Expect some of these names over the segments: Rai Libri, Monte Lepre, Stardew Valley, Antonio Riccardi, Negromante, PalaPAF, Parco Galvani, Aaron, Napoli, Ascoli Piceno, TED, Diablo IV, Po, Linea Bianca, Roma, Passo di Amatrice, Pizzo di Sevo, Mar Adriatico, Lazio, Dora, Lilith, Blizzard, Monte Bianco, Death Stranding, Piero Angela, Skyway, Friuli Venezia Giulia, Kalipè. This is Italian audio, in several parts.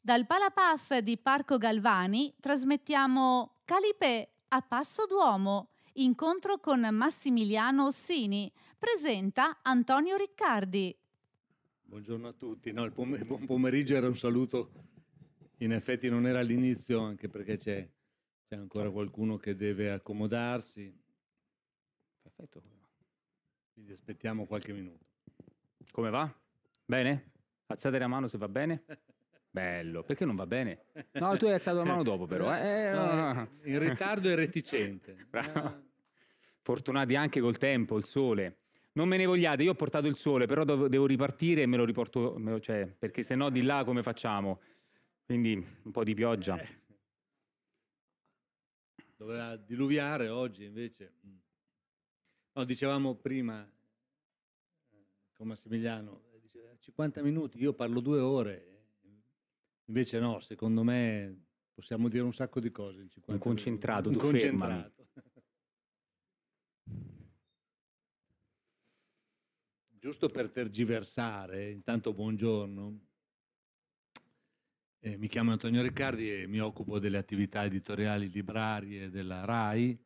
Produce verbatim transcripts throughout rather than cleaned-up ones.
Dal PalaPAF di Parco Galvani trasmettiamo Kalipè a Passo d'Uomo, incontro con Massimiliano Ossini, presenta Antonio Riccardi. Buongiorno a tutti, no, il pom- buon pomeriggio era un saluto, in effetti non era all'inizio anche perché c'è, c'è ancora qualcuno che deve accomodarsi. Perfetto. Quindi aspettiamo qualche minuto. Come va? Bene? Alzate la mano se va bene. Bello, perché non va bene? No, tu hai alzato la mano dopo però. Eh, no, in ritardo e reticente. Bravo. Fortunati anche col tempo, il sole. Non me ne vogliate, io ho portato il sole, però devo ripartire e me lo riporto, me lo, cioè, perché se no di là come facciamo? Quindi un po' di pioggia. Doveva diluviare oggi invece. No, dicevamo prima con Massimiliano, diceva, cinquanta minuti, io parlo due ore. Invece no, secondo me possiamo dire un sacco di cose in cinquanta un concentrato, minuti. Tu un concentrato. Giusto per tergiversare, intanto buongiorno. Eh, mi chiamo Antonio Riccardi e mi occupo delle attività editoriali librarie della Rai.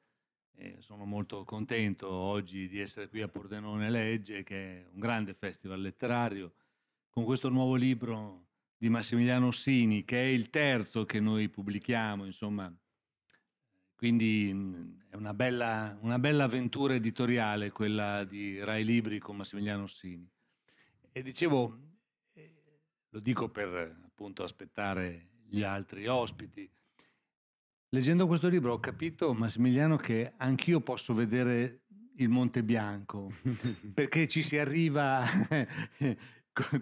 Eh, sono molto contento oggi di essere qui a Pordenone Legge, che è un grande festival letterario, con questo nuovo libro di Massimiliano Ossini, che è il terzo che noi pubblichiamo, insomma, quindi è una bella, una bella avventura editoriale quella di Rai Libri con Massimiliano Ossini. E dicevo, lo dico per appunto aspettare gli altri ospiti, leggendo questo libro ho capito, Massimiliano, che anch'io posso vedere il Monte Bianco, perché ci si arriva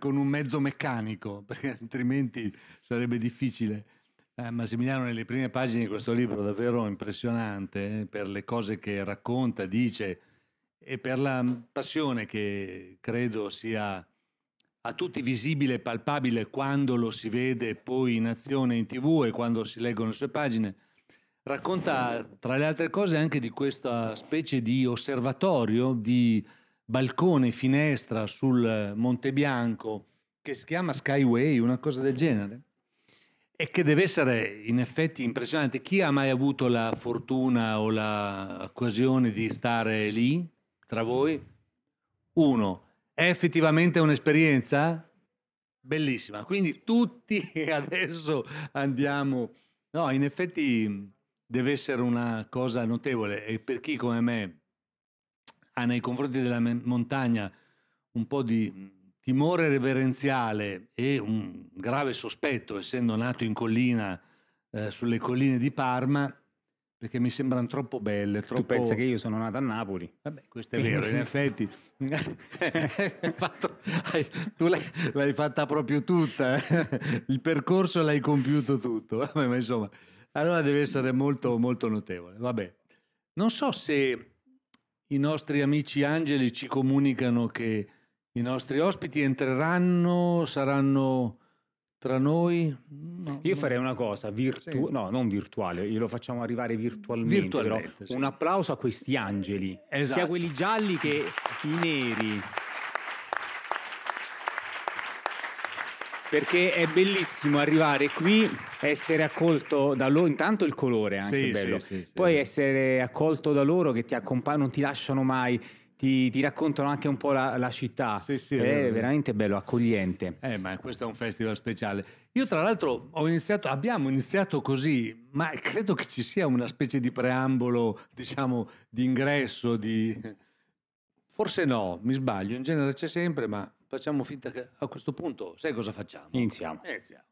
con un mezzo meccanico, perché altrimenti sarebbe difficile. Eh, Massimiliano, nelle prime pagine di questo libro, davvero impressionante, eh, per le cose che racconta, dice, e per la passione che credo sia a tutti visibile e palpabile quando lo si vede poi in azione in tv e quando si leggono le sue pagine, racconta tra le altre cose anche di questa specie di osservatorio, di balcone, finestra sul Monte Bianco che si chiama Skyway, una cosa del genere, e che deve essere in effetti impressionante. Chi ha mai avuto la fortuna o l'occasione di stare lì tra voi? Uno, è effettivamente un'esperienza bellissima, quindi tutti adesso andiamo, no, in effetti deve essere una cosa notevole, e per chi come me ha nei confronti della montagna un po' di timore reverenziale e un grave sospetto, essendo nato in collina, eh, sulle colline di Parma, perché mi sembrano troppo belle. Troppo... Tu pensa che io sono nato a Napoli? Vabbè, questo è vero, in effetti. Fatto... Tu l'hai... l'hai fatta proprio tutta, eh? Il percorso l'hai compiuto tutto. Vabbè, ma insomma, allora deve essere molto, molto notevole. Vabbè, non so se i nostri amici angeli ci comunicano che i nostri ospiti entreranno, saranno tra noi. No, io farei una cosa, virtu- sì. no, non virtuale, glielo facciamo arrivare virtualmente. virtualmente però. Sì. Un applauso a questi angeli, esatto, sia quelli gialli che i neri. Perché è bellissimo arrivare qui, essere accolto da loro, intanto il colore è anche sì, bello, sì, sì, poi sì. essere accolto da loro che ti accompagnano, non ti lasciano mai, ti, ti raccontano anche un po' la, la città, sì, sì, è, è veramente bello, accogliente. Eh, ma questo è un festival speciale. Io tra l'altro ho iniziato, abbiamo iniziato così, ma credo che ci sia una specie di preambolo, diciamo, di ingresso, di... forse no, mi sbaglio, in genere c'è sempre, ma... Facciamo finta che a questo punto, sai cosa facciamo? Iniziamo. Iniziamo.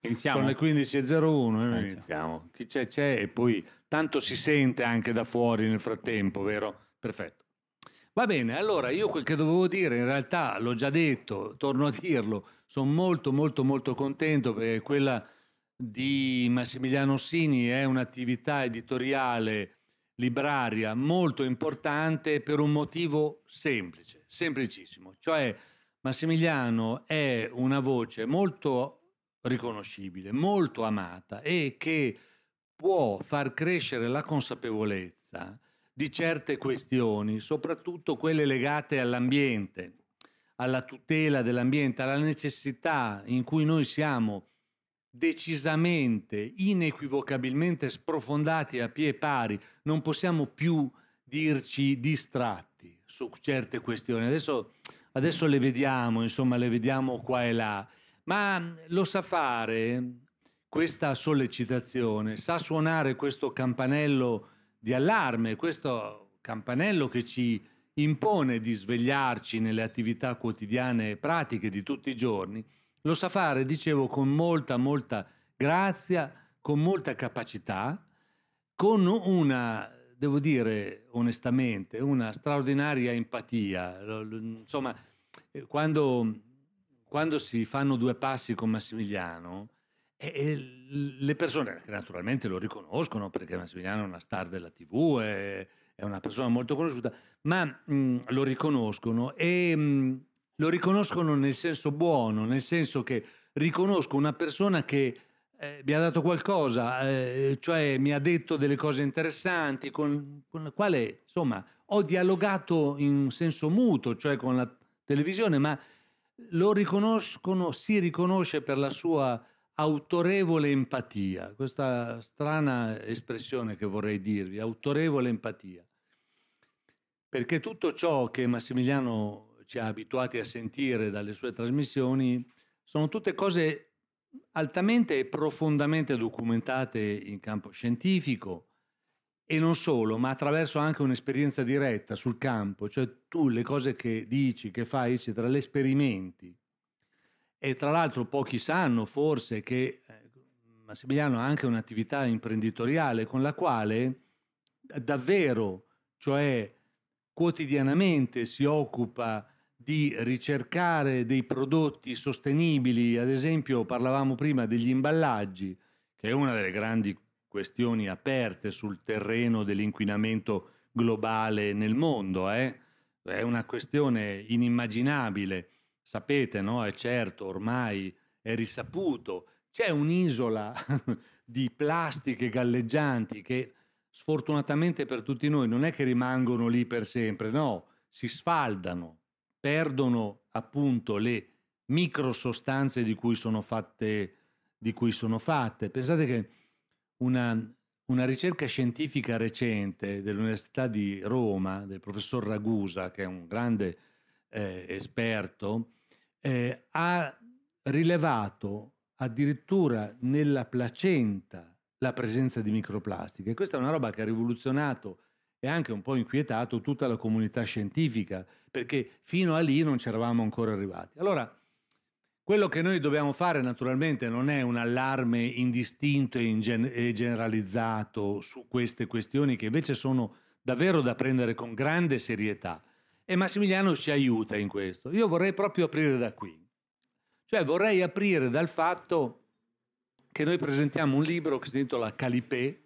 Iniziamo. Sono le quindici e zero uno, eh? Iniziamo. Chi c'è c'è e poi tanto si sente anche da fuori nel frattempo, vero? Perfetto. Va bene, allora io quel che dovevo dire in realtà l'ho già detto, torno a dirlo, sono molto molto molto contento perché quella di Massimiliano Ossini è un'attività editoriale libraria molto importante per un motivo semplice, semplicissimo, cioè Massimiliano è una voce molto riconoscibile, molto amata e che può far crescere la consapevolezza di certe questioni, soprattutto quelle legate all'ambiente, alla tutela dell'ambiente, alla necessità in cui noi siamo decisamente, inequivocabilmente sprofondati a piè pari, non possiamo più dirci distratti su certe questioni. Adesso, adesso le vediamo, insomma, le vediamo qua e là, ma lo sa fare questa sollecitazione, sa suonare questo campanello di allarme, questo campanello che ci impone di svegliarci nelle attività quotidiane e pratiche di tutti i giorni, lo sa fare, dicevo, con molta, molta grazia, con molta capacità, con una, devo dire onestamente, una straordinaria empatia. Insomma, quando, quando si fanno due passi con Massimiliano, e, e le persone che naturalmente lo riconoscono, perché Massimiliano è una star della tivù, è, è una persona molto conosciuta, ma mh, lo riconoscono e... Mh, lo riconoscono nel senso buono, nel senso che riconosco una persona che eh, mi ha dato qualcosa, eh, cioè mi ha detto delle cose interessanti, con, con la quale insomma ho dialogato in senso muto, cioè con la televisione, ma lo riconoscono, si riconosce per la sua autorevole empatia, questa strana espressione che vorrei dirvi, autorevole empatia. Perché tutto ciò che Massimiliano ci ha abituati a sentire dalle sue trasmissioni sono tutte cose altamente e profondamente documentate in campo scientifico, e non solo, ma attraverso anche un'esperienza diretta sul campo, cioè tu le cose che dici, che fai, eccetera, le sperimenti. E tra l'altro pochi sanno forse che Massimiliano ha anche un'attività imprenditoriale con la quale davvero, cioè quotidianamente, si occupa di ricercare dei prodotti sostenibili. Ad esempio, parlavamo prima degli imballaggi, che è una delle grandi questioni aperte sul terreno dell'inquinamento globale nel mondo. Eh? È una questione inimmaginabile, sapete, no? È certo, ormai è risaputo. C'è un'isola di plastiche galleggianti che, sfortunatamente per tutti noi, non è che rimangono lì per sempre, no, si sfaldano, perdono appunto le microsostanze di cui sono fatte. Di cui sono fatte. Pensate che una, una ricerca scientifica recente dell'Università di Roma, del professor Ragusa, che è un grande eh, esperto, eh, ha rilevato addirittura nella placenta la presenza di microplastiche. Questa è una roba che ha rivoluzionato e anche un po' inquietato tutta la comunità scientifica, perché fino a lì non ci eravamo ancora arrivati. Allora, quello che noi dobbiamo fare naturalmente non è un allarme indistinto e, ingen- e generalizzato su queste questioni, che invece sono davvero da prendere con grande serietà, e Massimiliano ci aiuta in questo. Io vorrei proprio aprire da qui, cioè vorrei aprire dal fatto che noi presentiamo un libro che si intitola Kalipè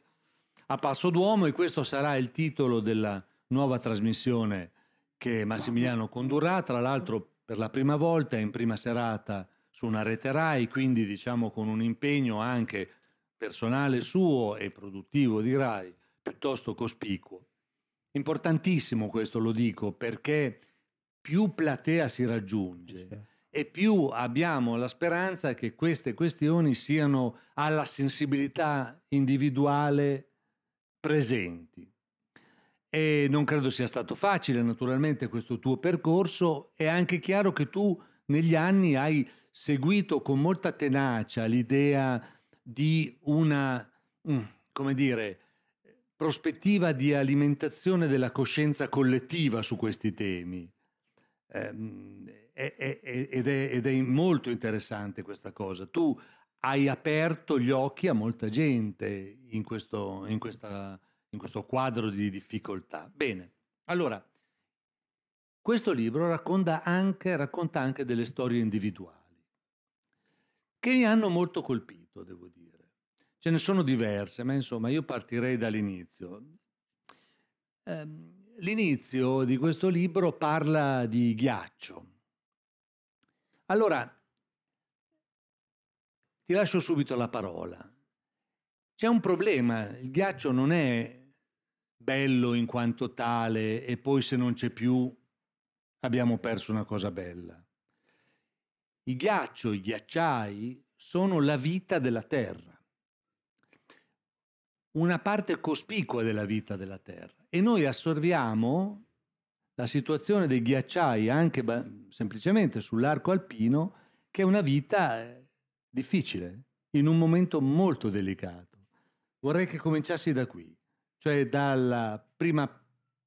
a Passo d'Uomo, e questo sarà il titolo della nuova trasmissione che Massimiliano condurrà, tra l'altro per la prima volta in prima serata su una rete Rai, quindi diciamo con un impegno anche personale suo e produttivo di Rai piuttosto cospicuo. Importantissimo questo, lo dico, perché più platea si raggiunge e più abbiamo la speranza che queste questioni siano alla sensibilità individuale presenti. E non credo sia stato facile, naturalmente, questo tuo percorso. È anche chiaro che tu negli anni hai seguito con molta tenacia l'idea di una, come dire, prospettiva di alimentazione della coscienza collettiva su questi temi. Ehm, Ed è, ed è molto interessante questa cosa. Tu hai aperto gli occhi a molta gente in questo, in questa, in questo quadro di difficoltà. Bene, allora, questo libro racconta anche, racconta anche delle storie individuali che mi hanno molto colpito, devo dire. Ce ne sono diverse, ma insomma io partirei dall'inizio. L'inizio di questo libro parla di ghiaccio. Allora, ti lascio subito la parola. C'è un problema, il ghiaccio non è bello in quanto tale e poi se non c'è più abbiamo perso una cosa bella. Il ghiaccio, i ghiacciai sono la vita della terra, una parte cospicua della vita della terra, e noi assorbiamo la situazione dei ghiacciai anche semplicemente sull'arco alpino, che è una vita difficile, in un momento molto delicato. Vorrei che cominciassi da qui, cioè dalla prima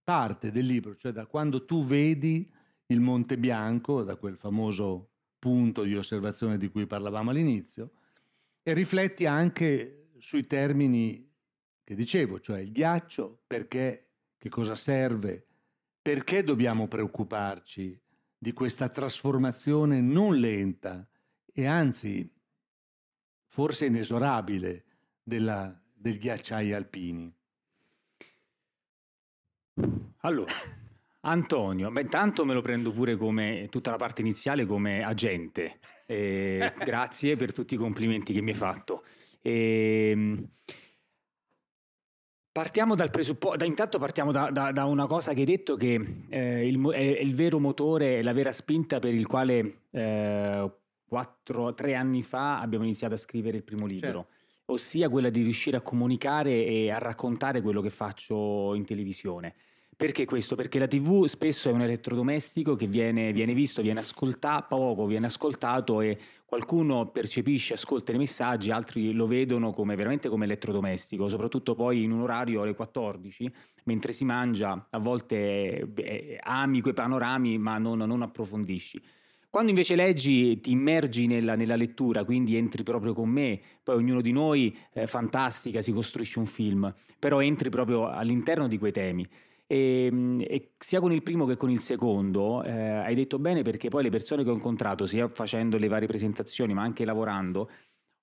parte del libro, cioè da quando tu vedi il Monte Bianco, da quel famoso punto di osservazione di cui parlavamo all'inizio, e rifletti anche sui termini che dicevo, cioè il ghiaccio, perché, che cosa serve, perché dobbiamo preoccuparci di questa trasformazione non lenta e anzi forse inesorabile della, del ghiacciai alpini. Allora, Antonio, beh, intanto me lo prendo pure come tutta la parte iniziale come agente. Eh, grazie per tutti i complimenti che mi hai fatto. Eh, Partiamo dal presupposto, da, intanto partiamo da, da, da una cosa che hai detto, che eh, il, è il vero motore, la vera spinta per il quale eh, quattro, tre anni fa abbiamo iniziato a scrivere il primo libro, certo. Ossia quella di riuscire a comunicare e a raccontare quello che faccio in televisione. Perché questo? Perché la tivù spesso è un elettrodomestico che viene, viene visto, viene ascoltato poco, viene ascoltato, e qualcuno percepisce, ascolta i messaggi, altri lo vedono come veramente come elettrodomestico, soprattutto poi in un orario alle quattordici, mentre si mangia, a volte beh, ami quei panorami ma non, non approfondisci. Quando invece leggi ti immergi nella, nella lettura, quindi entri proprio con me, poi ognuno di noi eh, fantastica, si costruisce un film, però entri proprio all'interno di quei temi. E, e sia con il primo che con il secondo eh, hai detto bene, perché poi le persone che ho incontrato, sia facendo le varie presentazioni ma anche lavorando,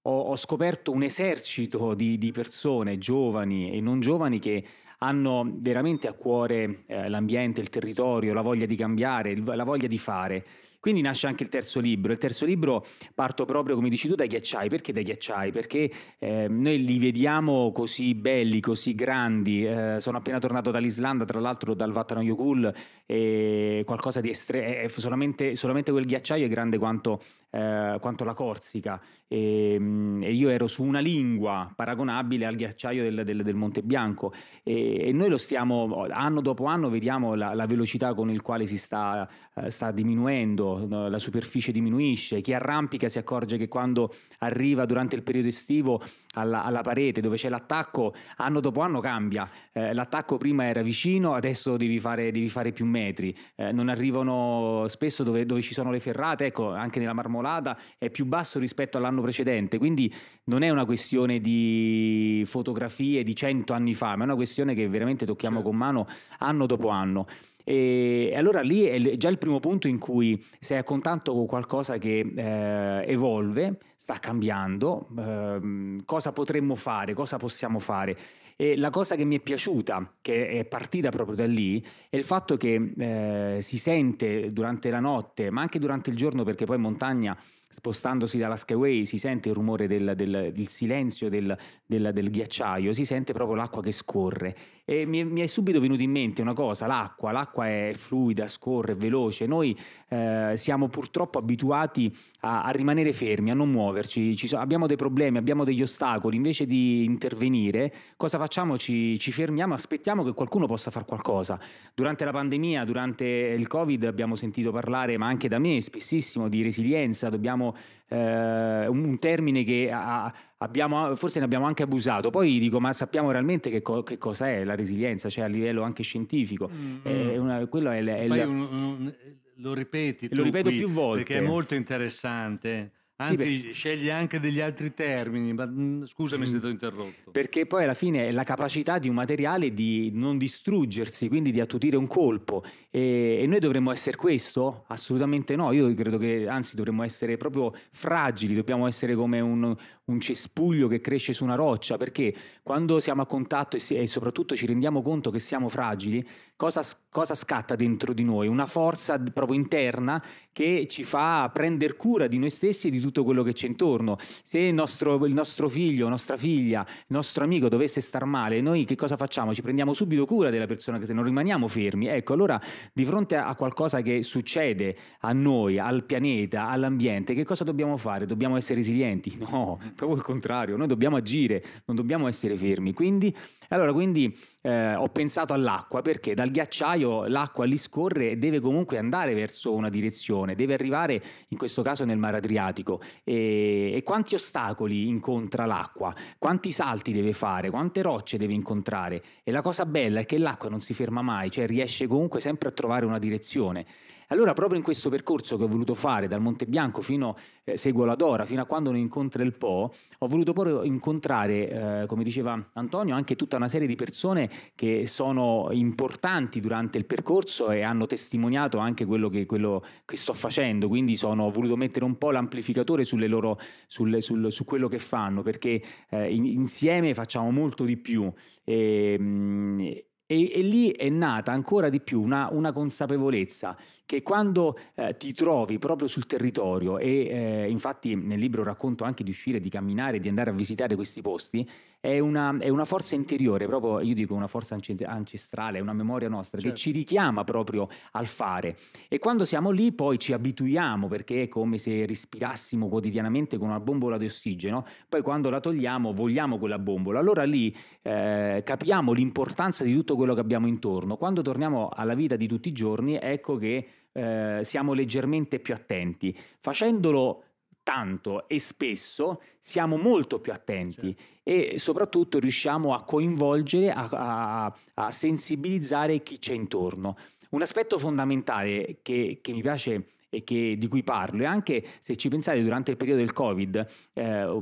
ho, ho scoperto un esercito di, di persone giovani e non giovani che hanno veramente a cuore eh, l'ambiente, il territorio, la voglia di cambiare, la voglia di fare. Quindi nasce anche il terzo libro. Il terzo libro parto proprio, come dici tu, dai ghiacciai. Perché dai ghiacciai? Perché eh, noi li vediamo così belli, così grandi. Eh, sono appena tornato dall'Islanda, tra l'altro dal Vatnajökull, eh, qualcosa di estremo. Solamente, solamente quel ghiacciaio è grande quanto, eh, quanto la Corsica. E, e io ero su una lingua paragonabile al ghiacciaio del, del, del Monte Bianco. E, e noi lo stiamo, anno dopo anno, vediamo la, la velocità con il quale si sta, eh, sta diminuendo. La superficie diminuisce, chi arrampica si accorge che quando arriva durante il periodo estivo alla, alla parete dove c'è l'attacco, anno dopo anno cambia, eh, l'attacco prima era vicino, adesso devi fare, devi fare più metri, eh, non arrivano spesso dove, dove ci sono le ferrate, ecco, anche nella Marmolada è più basso rispetto all'anno precedente, quindi non è una questione di fotografie di cento anni fa, ma è una questione che veramente tocchiamo con mano anno dopo anno. E allora lì è già il primo punto in cui sei a contatto con qualcosa che eh, evolve, sta cambiando, eh, cosa potremmo fare, cosa possiamo fare. E la cosa che mi è piaciuta, che è partita proprio da lì, è il fatto che eh, si sente durante la notte, ma anche durante il giorno, perché poi in montagna, spostandosi dalla Skyway, si sente il rumore del, del, del silenzio del, del, del ghiacciaio, si sente proprio l'acqua che scorre. E mi, mi è subito venuto in mente una cosa, l'acqua, l'acqua è fluida, scorre, è veloce. Noi eh, siamo purtroppo abituati a, a rimanere fermi, a non muoverci, ci so, abbiamo dei problemi, abbiamo degli ostacoli, invece di intervenire, cosa facciamo? Ci, ci fermiamo, aspettiamo che qualcuno possa fare qualcosa. Durante la pandemia, durante il Covid abbiamo sentito parlare, ma anche da me, spessissimo, di resilienza, dobbiamo Eh, un termine che a, abbiamo, forse ne abbiamo anche abusato. Poi dico, ma sappiamo realmente che, co, che cosa è la resilienza, cioè a livello anche scientifico? Mm. È una, quello è, è la... un, un, lo ripeti tu, lo ripeto qui, più volte, perché è molto interessante. Anzi, sì, scegli anche degli altri termini, ma scusami se ti ho interrotto. Perché poi alla fine è la capacità di un materiale di non distruggersi, quindi di attutire un colpo. E, e noi dovremmo essere questo? Assolutamente no. Io credo che anzi dovremmo essere proprio fragili, dobbiamo essere come un, un cespuglio che cresce su una roccia, perché quando siamo a contatto e, si, e soprattutto ci rendiamo conto che siamo fragili, cosa, cosa scatta dentro di noi? Una forza proprio interna che ci fa prendere cura di noi stessi e di tutto quello che c'è intorno. Se il nostro, il nostro figlio, nostra figlia, il nostro amico dovesse star male, noi che cosa facciamo? Ci prendiamo subito cura della persona, che se non rimaniamo fermi. Ecco, allora di fronte a qualcosa che succede a noi, al pianeta, all'ambiente, che cosa dobbiamo fare? Dobbiamo essere resilienti? No, proprio il contrario, noi dobbiamo agire, non dobbiamo essere fermi. Quindi, allora, quindi eh, ho pensato all'acqua, perché dal ghiacciaio l'acqua lì scorre e deve comunque andare verso una direzione, deve arrivare in questo caso nel Mar Adriatico. E, e quanti ostacoli incontra l'acqua, quanti salti deve fare, quante rocce deve incontrare. E la cosa bella è che l'acqua non si ferma mai, cioè riesce comunque sempre a trovare una direzione. Allora proprio in questo percorso che ho voluto fare dal Monte Bianco fino, eh, seguo la Dora, fino a quando non incontra il Po, ho voluto poi incontrare, eh, come diceva Antonio, anche tutta una serie di persone che sono importanti durante il percorso e hanno testimoniato anche quello che, quello che sto facendo, quindi sono, ho voluto mettere un po' l'amplificatore sulle loro, sulle, sul, su quello che fanno, perché eh, in, insieme facciamo molto di più. E, mh, E, e lì è nata ancora di più una, una consapevolezza che quando eh, ti trovi proprio sul territorio, e eh, infatti nel libro racconto anche di uscire, di camminare, di andare a visitare questi posti, è una, è una forza interiore, proprio io dico una forza ancestrale, una memoria nostra, certo, che ci richiama proprio al fare. E quando siamo lì poi ci abituiamo, perché è come se respirassimo quotidianamente con una bombola di ossigeno, poi quando la togliamo vogliamo quella bombola. Allora lì eh, capiamo l'importanza di tutto quello che abbiamo intorno. Quando torniamo alla vita di tutti i giorni, ecco che eh, siamo leggermente più attenti. Facendolo tanto e spesso siamo molto più attenti, certo, e soprattutto riusciamo a coinvolgere, a, a, a sensibilizzare chi c'è intorno. Un aspetto fondamentale che, che mi piace e che, di cui parlo, e anche se ci pensate durante il periodo del Covid, eh,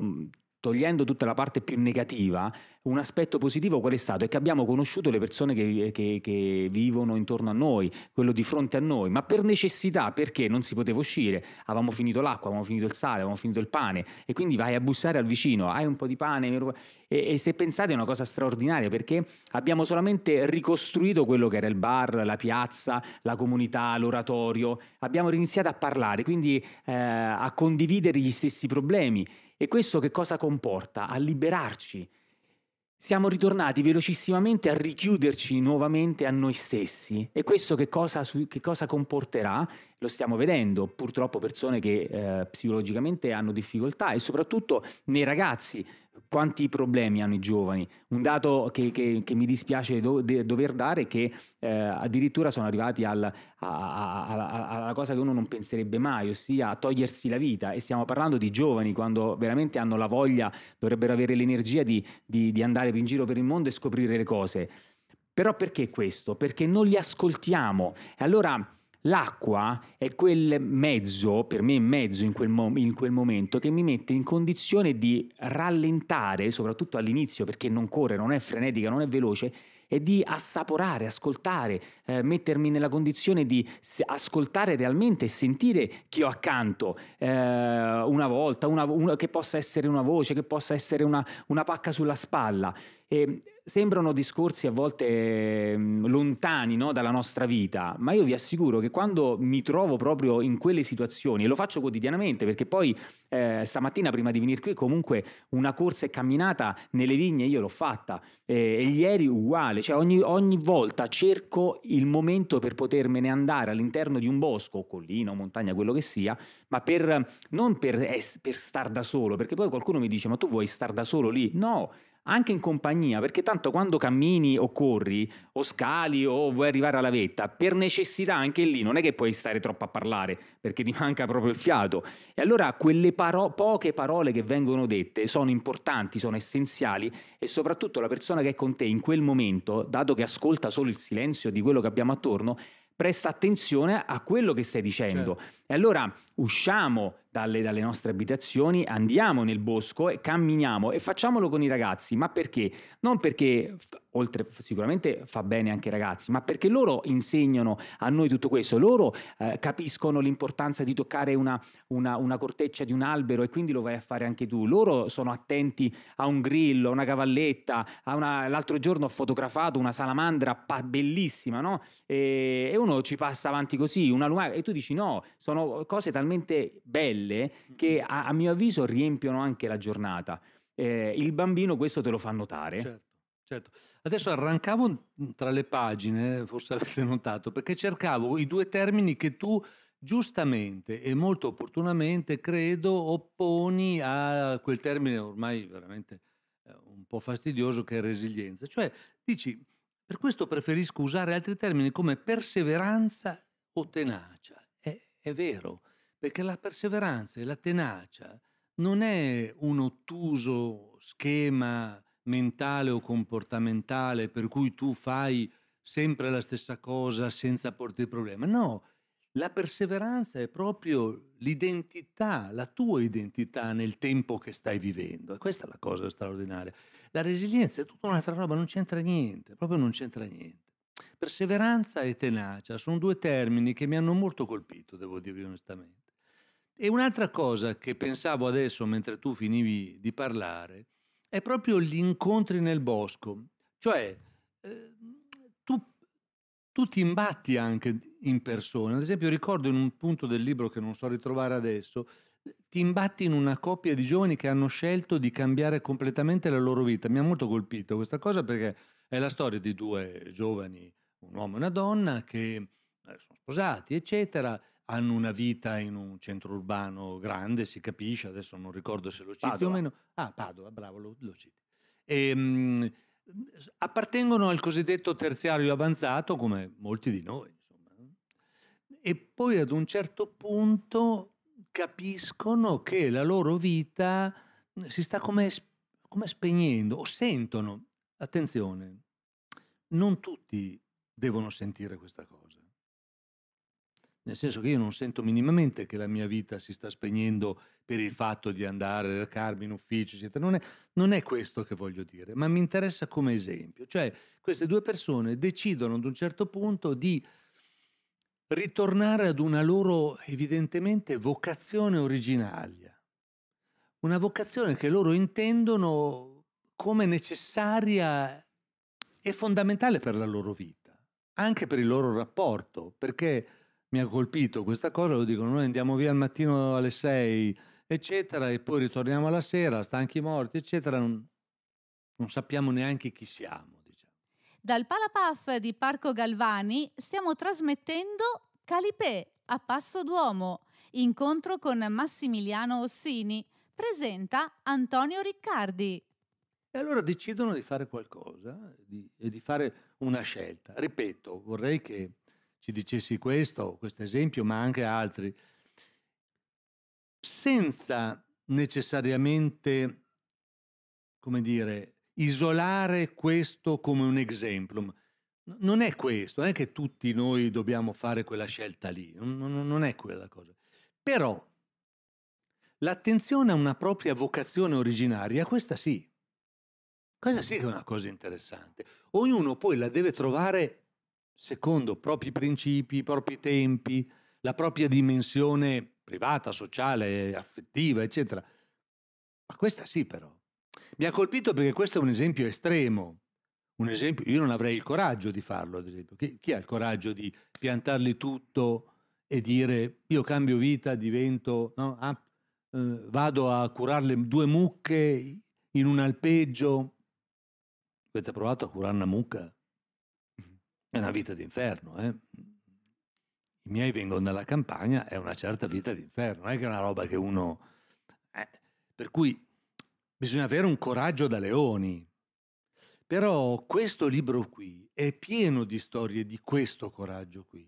togliendo tutta la parte più negativa, un aspetto positivo qual è stato? È che abbiamo conosciuto le persone che, che, che vivono intorno a noi, quello di fronte a noi, ma per necessità, perché non si poteva uscire, avevamo finito l'acqua, avevamo finito il sale, avevamo finito il pane, e quindi vai a bussare al vicino, hai un po' di pane, e, e se pensate è una cosa straordinaria, perché abbiamo solamente ricostruito quello che era il bar, la piazza, la comunità, l'oratorio, abbiamo iniziato a parlare, quindi eh, a condividere gli stessi problemi. E questo che cosa comporta? A liberarci. Siamo ritornati velocissimamente a richiuderci nuovamente a noi stessi. E questo che cosa, che cosa comporterà? Lo stiamo vedendo, purtroppo, persone che eh, psicologicamente hanno difficoltà, e soprattutto nei ragazzi. Quanti problemi hanno i giovani? Un dato che, che, che mi dispiace do, de, dover dare è che eh, addirittura sono arrivati al, a, a, a, alla cosa che uno non penserebbe mai, ossia a togliersi la vita, e stiamo parlando di giovani, quando veramente hanno la voglia, dovrebbero avere l'energia di, di, di andare in giro per il mondo e scoprire le cose. Però perché questo? Perché non li ascoltiamo. E allora l'acqua è quel mezzo, per me mezzo in quel, mom- in quel momento, che mi mette in condizione di rallentare, soprattutto all'inizio, perché non corre, non è frenetica, non è veloce, e di assaporare, ascoltare, eh, mettermi nella condizione di ascoltare realmente e sentire chi ho accanto, eh, una volta, una, una, che possa essere una voce, che possa essere una, una pacca sulla spalla. E sembrano discorsi a volte lontani, no, dalla nostra vita, ma io vi assicuro che quando mi trovo proprio in quelle situazioni, e lo faccio quotidianamente, perché poi eh, stamattina prima di venire qui comunque una corsa e camminata nelle vigne io l'ho fatta, eh, e ieri uguale, cioè ogni, ogni volta cerco il momento per potermene andare all'interno di un bosco, collina o montagna, quello che sia, ma per, non per, per star da solo, perché poi qualcuno mi dice: ma tu vuoi star da solo lì? No, anche in compagnia, perché tanto quando cammini o corri o scali o vuoi arrivare alla vetta, per necessità anche lì non è che puoi stare troppo a parlare, perché ti manca proprio il fiato. E allora quelle paro- poche parole che vengono dette sono importanti, sono essenziali, e soprattutto la persona che è con te in quel momento, dato che ascolta solo il silenzio di quello che abbiamo attorno, presta attenzione a quello che stai dicendo. Certo. E allora usciamo dalle, dalle nostre abitazioni, andiamo nel bosco e camminiamo, e facciamolo con i ragazzi. Ma perché? Non perché oltre sicuramente fa bene anche ai ragazzi, ma perché loro insegnano a noi tutto questo, loro eh, capiscono l'importanza di toccare una, una, una corteccia di un albero e quindi lo vai a fare anche tu, loro sono attenti a un grillo, a una cavalletta, a una... l'altro giorno ho fotografato una salamandra pa- bellissima, no? E, e uno ci passa avanti così, una lumaca, e tu dici no, sono cose talmente belle che a, a mio avviso riempiono anche la giornata. Eh, il bambino questo te lo fa notare. Certo. Certo. Adesso arrancavo tra le pagine, forse avete notato, perché cercavo i due termini che tu giustamente e molto opportunamente credo opponi a quel termine ormai veramente un po' fastidioso che è resilienza. Cioè dici, per questo preferisco usare altri termini come perseveranza o tenacia. È, è vero, perché la perseveranza e la tenacia non è un ottuso schema mentale o comportamentale per cui tu fai sempre la stessa cosa senza porti problema. No, la perseveranza è proprio l'identità, la tua identità nel tempo che stai vivendo, e questa è la cosa straordinaria. La resilienza è tutta un'altra roba, non c'entra niente, proprio non c'entra niente. Perseveranza e tenacia sono due termini che mi hanno molto colpito, devo dirvi onestamente. E un'altra cosa che pensavo adesso mentre tu finivi di parlare è proprio gli incontri nel bosco, cioè eh, tu, tu ti imbatti anche in persona. Ad esempio ricordo in un punto del libro che non so ritrovare adesso, ti imbatti in una coppia di giovani che hanno scelto di cambiare completamente la loro vita. Mi ha molto colpito questa cosa perché è la storia di due giovani, un uomo e una donna, che eh, sono sposati eccetera, hanno una vita in un centro urbano grande, si capisce, adesso non ricordo se lo citi o meno. Ah, Padova, bravo, lo, lo citi. E, mh, appartengono al cosiddetto terziario avanzato, come molti di noi, insomma. E poi ad un certo punto capiscono che la loro vita si sta come, come spegnendo, o sentono, attenzione, non tutti devono sentire questa cosa. Nel senso che io non sento minimamente che la mia vita si sta spegnendo per il fatto di andare a recarmi in ufficio, eccetera. Non è, non è questo che voglio dire, ma mi interessa come esempio. Cioè, queste due persone decidono ad un certo punto di ritornare ad una loro, evidentemente, vocazione originaria. Una vocazione che loro intendono come necessaria e fondamentale per la loro vita, anche per il loro rapporto, perché... mi ha colpito questa cosa, lo dicono, noi andiamo via al mattino alle sei, eccetera, e poi ritorniamo alla sera, stanchi morti, eccetera, non, non sappiamo neanche chi siamo, diciamo. Dal PalaPAF di Parco Galvani stiamo trasmettendo Kalipè a Passo d'Uomo, incontro con Massimiliano Ossini, presenta Antonio Riccardi. E allora decidono di fare qualcosa di, e di fare una scelta. Ripeto, vorrei che ci dicessi questo, questo esempio, ma anche altri, senza necessariamente, come dire, isolare questo come un exemplum. Non è questo, non è che tutti noi dobbiamo fare quella scelta lì, non, non è quella cosa. Però l'attenzione a una propria vocazione originaria, questa sì, questa sì che è una cosa interessante. Ognuno poi la deve trovare secondo i propri principi, i propri tempi, la propria dimensione privata, sociale, affettiva, eccetera. Ma questa sì però. Mi ha colpito perché questo è un esempio estremo. Un esempio, io non avrei il coraggio di farlo, ad esempio. Chi, chi ha il coraggio di piantarli tutto e dire io cambio vita, divento, no? ah, eh, vado a curarle due mucche in un alpeggio. Avete provato a curare una mucca? È una vita d'inferno, eh? I miei vengono dalla campagna, è una certa vita d'inferno, non è che è una roba che uno... Eh, per cui bisogna avere un coraggio da leoni. Però questo libro qui è pieno di storie di questo coraggio qui,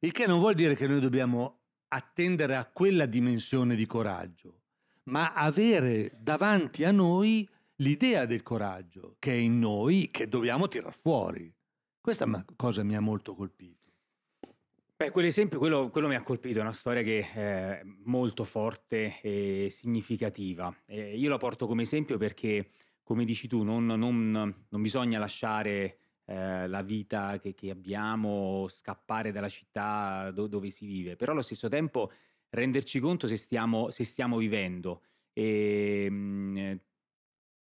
il che non vuol dire che noi dobbiamo attendere a quella dimensione di coraggio, ma avere davanti a noi l'idea del coraggio che è in noi, che dobbiamo tirar fuori. Questa cosa mi ha molto colpito. Beh, quell'esempio, quello, quello mi ha colpito, è una storia che è molto forte e significativa. Eh, io la porto come esempio perché come dici tu, non, non, non bisogna lasciare eh, la vita che, che abbiamo, scappare dalla città do, dove si vive, però allo stesso tempo renderci conto se stiamo, se stiamo vivendo. E, mh,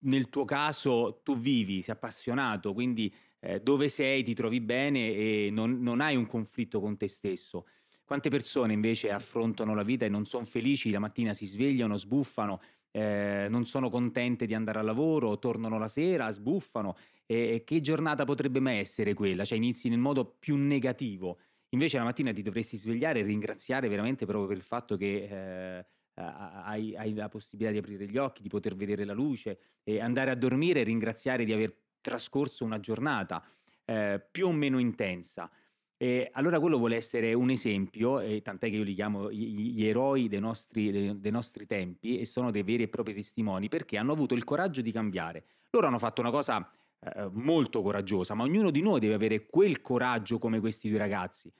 nel tuo caso tu vivi, sei appassionato, quindi eh, dove sei ti trovi bene e non, non hai un conflitto con te stesso. Quante persone invece affrontano la vita e non sono felici, la mattina si svegliano, sbuffano, eh, non sono contente di andare al lavoro, tornano la sera, sbuffano, e, e che giornata potrebbe mai essere quella? Cioè inizi nel modo più negativo, invece la mattina ti dovresti svegliare e ringraziare veramente proprio per il fatto che... Eh, Hai, hai la possibilità di aprire gli occhi, di poter vedere la luce e andare a dormire e ringraziare di aver trascorso una giornata eh, più o meno intensa. E allora quello vuole essere un esempio, e tant'è che io li chiamo gli eroi dei nostri, dei, dei nostri tempi, e sono dei veri e propri testimoni perché hanno avuto il coraggio di cambiare. Loro hanno fatto una cosa eh, molto coraggiosa, ma ognuno di noi deve avere quel coraggio come questi due ragazzi.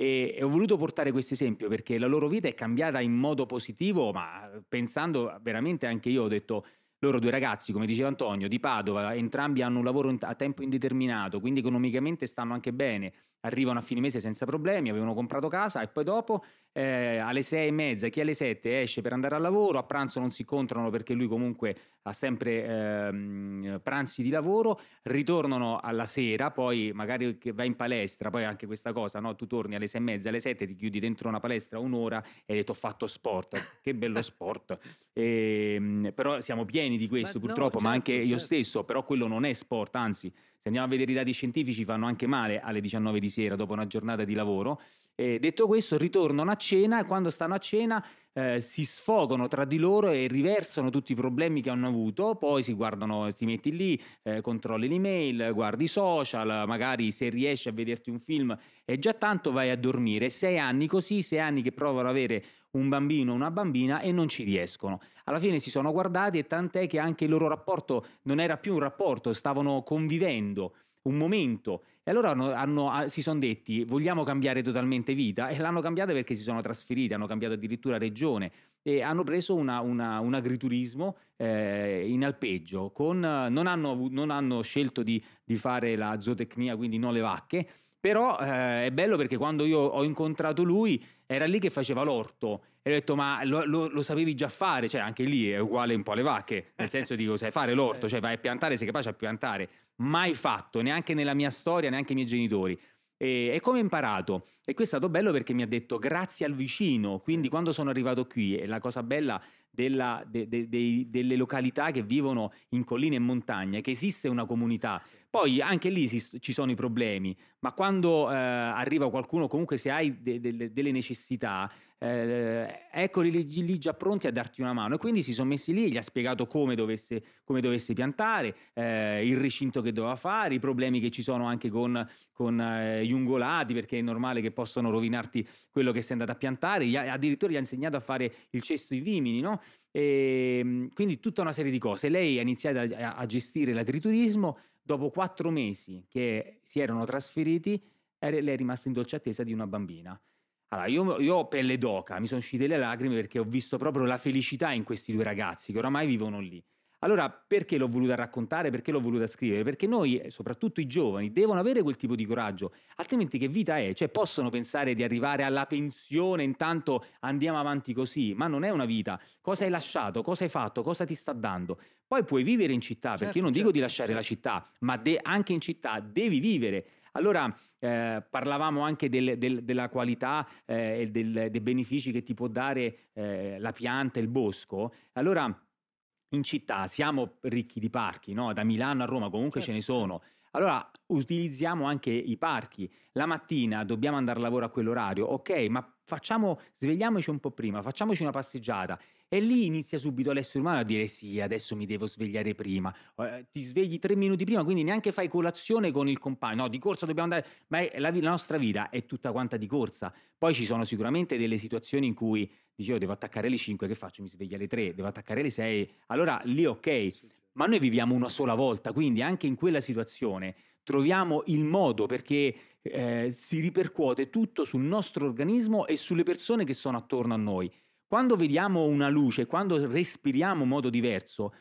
E ho voluto portare questo esempio perché la loro vita è cambiata in modo positivo, ma pensando veramente anche io ho detto, loro due ragazzi, come diceva Antonio, di Padova, entrambi hanno un lavoro a tempo indeterminato, quindi economicamente stanno anche bene, arrivano a fine mese senza problemi, avevano comprato casa e poi dopo eh, alle sei e mezza, chi alle sette esce per andare al lavoro, a pranzo non si incontrano perché lui comunque ha sempre eh, pranzi di lavoro, ritornano alla sera, poi magari va in palestra, poi anche questa cosa, no? Tu torni alle sei e mezza, alle sette ti chiudi dentro una palestra un'ora e hai detto ho fatto sport, che bello sport, e, però siamo pieni di questo ma purtroppo, no, certo, ma anche certo. Io stesso, però quello non è sport, anzi se andiamo a vedere i dati scientifici fanno anche male alle diciannove di sera dopo una giornata di lavoro. Eh, detto questo, ritornano a cena e quando stanno a cena eh, si sfogano tra di loro e riversano tutti i problemi che hanno avuto, poi si guardano, ti metti lì, eh, controlli l'email, guardi i social, magari se riesci a vederti un film è già tanto, vai a dormire. Sei anni così, sei anni che provano ad avere un bambino o una bambina e non ci riescono. Alla fine si sono guardati e tant'è che anche il loro rapporto non era più un rapporto, stavano convivendo un momento. E allora hanno, hanno, si sono detti vogliamo cambiare totalmente vita, e l'hanno cambiata perché si sono trasferiti, hanno cambiato addirittura regione e hanno preso una, una, un agriturismo eh, in alpeggio, con, non, hanno, non hanno scelto di, di fare la zootecnia, quindi non le vacche, però eh, è bello perché quando io ho incontrato lui era lì che faceva l'orto e ho detto ma lo, lo, lo sapevi già fare, cioè anche lì è uguale un po' alle vacche, nel senso dico sai fare l'orto, cioè vai a piantare, sei capace a piantare. Mai fatto, neanche nella mia storia, neanche i miei genitori. E, e come ho imparato? E questo è stato bello perché mi ha detto grazie al vicino, quindi quando sono arrivato qui, e la cosa bella della, de, de, de, delle località che vivono in colline e montagne, che esiste una comunità, poi anche lì si, ci sono i problemi, ma quando eh, arriva qualcuno, comunque se hai de, de, delle necessità, eh, eccoli lì, lì già pronti a darti una mano, e quindi si sono messi lì e gli ha spiegato come dovesse, come dovesse piantare, eh, il recinto che doveva fare, i problemi che ci sono anche con, con eh, gli ungolati, perché è normale che possono rovinarti quello che sei andato a piantare, gli ha, addirittura gli ha insegnato a fare il cesto ai vimini, no? E, quindi tutta una serie di cose. Lei ha iniziato a, a gestire l'agriturismo, dopo quattro mesi che si erano trasferiti, er- lei è rimasta in dolce attesa di una bambina. Allora, io, io ho pelle d'oca, mi sono uscite le lacrime perché ho visto proprio la felicità in questi due ragazzi che oramai vivono lì. Allora, perché l'ho voluta raccontare, perché l'ho voluta scrivere? Perché noi, soprattutto i giovani, devono avere quel tipo di coraggio, altrimenti che vita è? Cioè, possono pensare di arrivare alla pensione, intanto andiamo avanti così, ma non è una vita. Cosa hai lasciato? Cosa hai fatto? Cosa ti sta dando? Poi puoi vivere in città, certo, perché io non certo, dico di lasciare certo. la città, ma de- anche in città devi vivere. Allora eh, parlavamo anche del, del, della qualità eh, e del, dei benefici che ti può dare eh, la pianta, il bosco. Allora in città siamo ricchi di parchi, no? Da Milano a Roma comunque certo. ce ne sono. Allora utilizziamo anche i parchi. La mattina dobbiamo andare a lavoro a quell'orario, ok, ma facciamo, svegliamoci un po' prima, facciamoci una passeggiata. E lì inizia subito l'essere umano a dire sì, adesso mi devo svegliare prima, eh, ti svegli tre minuti prima, quindi neanche fai colazione con il compagno, no, di corsa dobbiamo andare, ma è, la, la nostra vita è tutta quanta di corsa. Poi ci sono sicuramente delle situazioni in cui dicevo devo attaccare alle cinque, che faccio? Mi sveglio alle tre, devo attaccare alle sei, allora lì ok, ma noi viviamo una sola volta, quindi anche in quella situazione troviamo il modo, perché eh, si ripercuote tutto sul nostro organismo e sulle persone che sono attorno a noi. Quando vediamo una luce, quando respiriamo in modo diverso,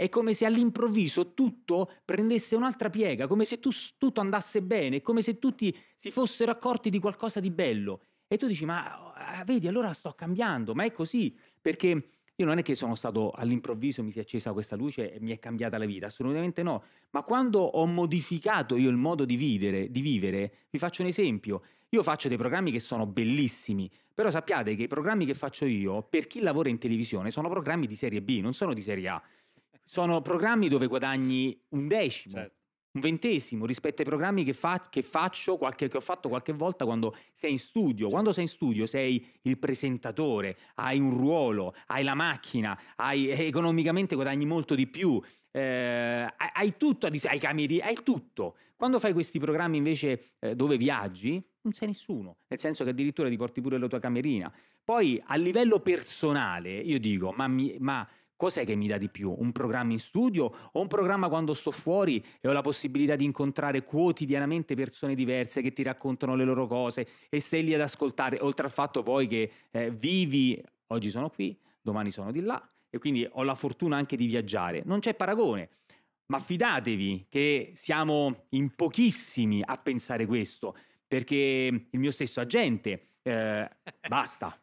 È come se all'improvviso tutto prendesse un'altra piega, come se tu, tutto andasse bene, come se tutti si fossero accorti di qualcosa di bello. E tu dici, ma vedi, allora sto cambiando, ma è così. Perché io non è che sono stato all'improvviso, mi si è accesa questa luce e mi è cambiata la vita, assolutamente no. Ma quando ho modificato io il modo di vivere, di vivere, vi faccio un esempio. Io faccio dei programmi che sono bellissimi, però sappiate che i programmi che faccio io, per chi lavora in televisione, sono programmi di serie B, non sono di serie A. Sono programmi dove guadagni un decimo, certo, un ventesimo rispetto ai programmi che, fa, che faccio, qualche, che ho fatto qualche volta quando sei in studio. Certo. Quando sei in studio sei il presentatore, hai un ruolo, hai la macchina, hai, economicamente guadagni molto di più, eh, hai tutto, hai cameri, hai tutto. Quando fai questi programmi invece eh, dove viaggi non sei nessuno, nel senso che addirittura ti porti pure la tua camerina. Poi a livello personale io dico, ma... Mi, ma cos'è che mi dà di più? Un programma in studio o un programma quando sto fuori e ho la possibilità di incontrare quotidianamente persone diverse che ti raccontano le loro cose e sei lì ad ascoltare, oltre al fatto poi che eh, vivi, oggi sono qui, domani sono di là e quindi ho la fortuna anche di viaggiare. Non c'è paragone, ma fidatevi che siamo in pochissimi a pensare questo, perché il mio stesso agente, eh, basta,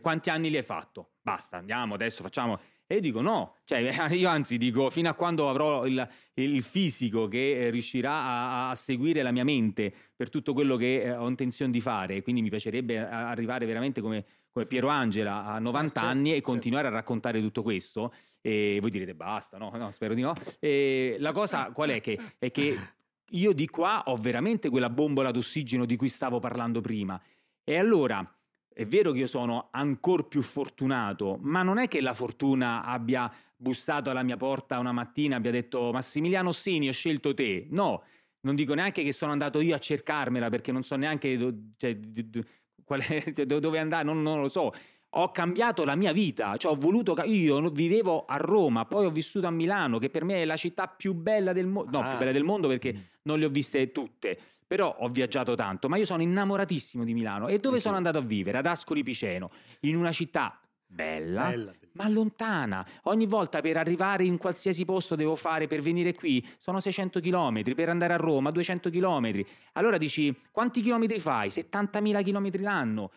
quanti anni li hai fatto? Basta, andiamo adesso, facciamo... E io dico no, cioè, io anzi dico fino a quando avrò il, il fisico che eh, riuscirà a, a seguire la mia mente per tutto quello che eh, ho intenzione di fare, quindi mi piacerebbe arrivare veramente come, come Piero Angela a novanta ah, certo, anni e continuare certo. a raccontare tutto questo, e voi direte basta, no, no, spero di no. E la cosa qual è? Che, è che io di qua ho veramente quella bombola d'ossigeno di cui stavo parlando prima, e allora... È vero che io sono ancora più fortunato, ma non è che la fortuna abbia bussato alla mia porta una mattina e abbia detto Massimiliano Ossini, ho scelto te. No, non dico neanche che sono andato io a cercarmela, perché non so neanche do, cioè, do, do, qual è, do, dove andare, non, non lo so. Ho cambiato la mia vita, cioè ho voluto, io vivevo a Roma, poi ho vissuto a Milano, che per me è la città più bella del mondo, no, ah. più bella del mondo perché mm. non le ho viste tutte. Però ho viaggiato tanto, ma io sono innamoratissimo di Milano. E dove okay. sono andato a vivere? Ad Ascoli Piceno, in una città bella, bella ma lontana. Ogni volta per arrivare in qualsiasi posto devo fare, per venire qui, sono seicento chilometri, per andare a Roma duecento chilometri. Allora dici, quanti chilometri fai? settantamila chilometri l'anno.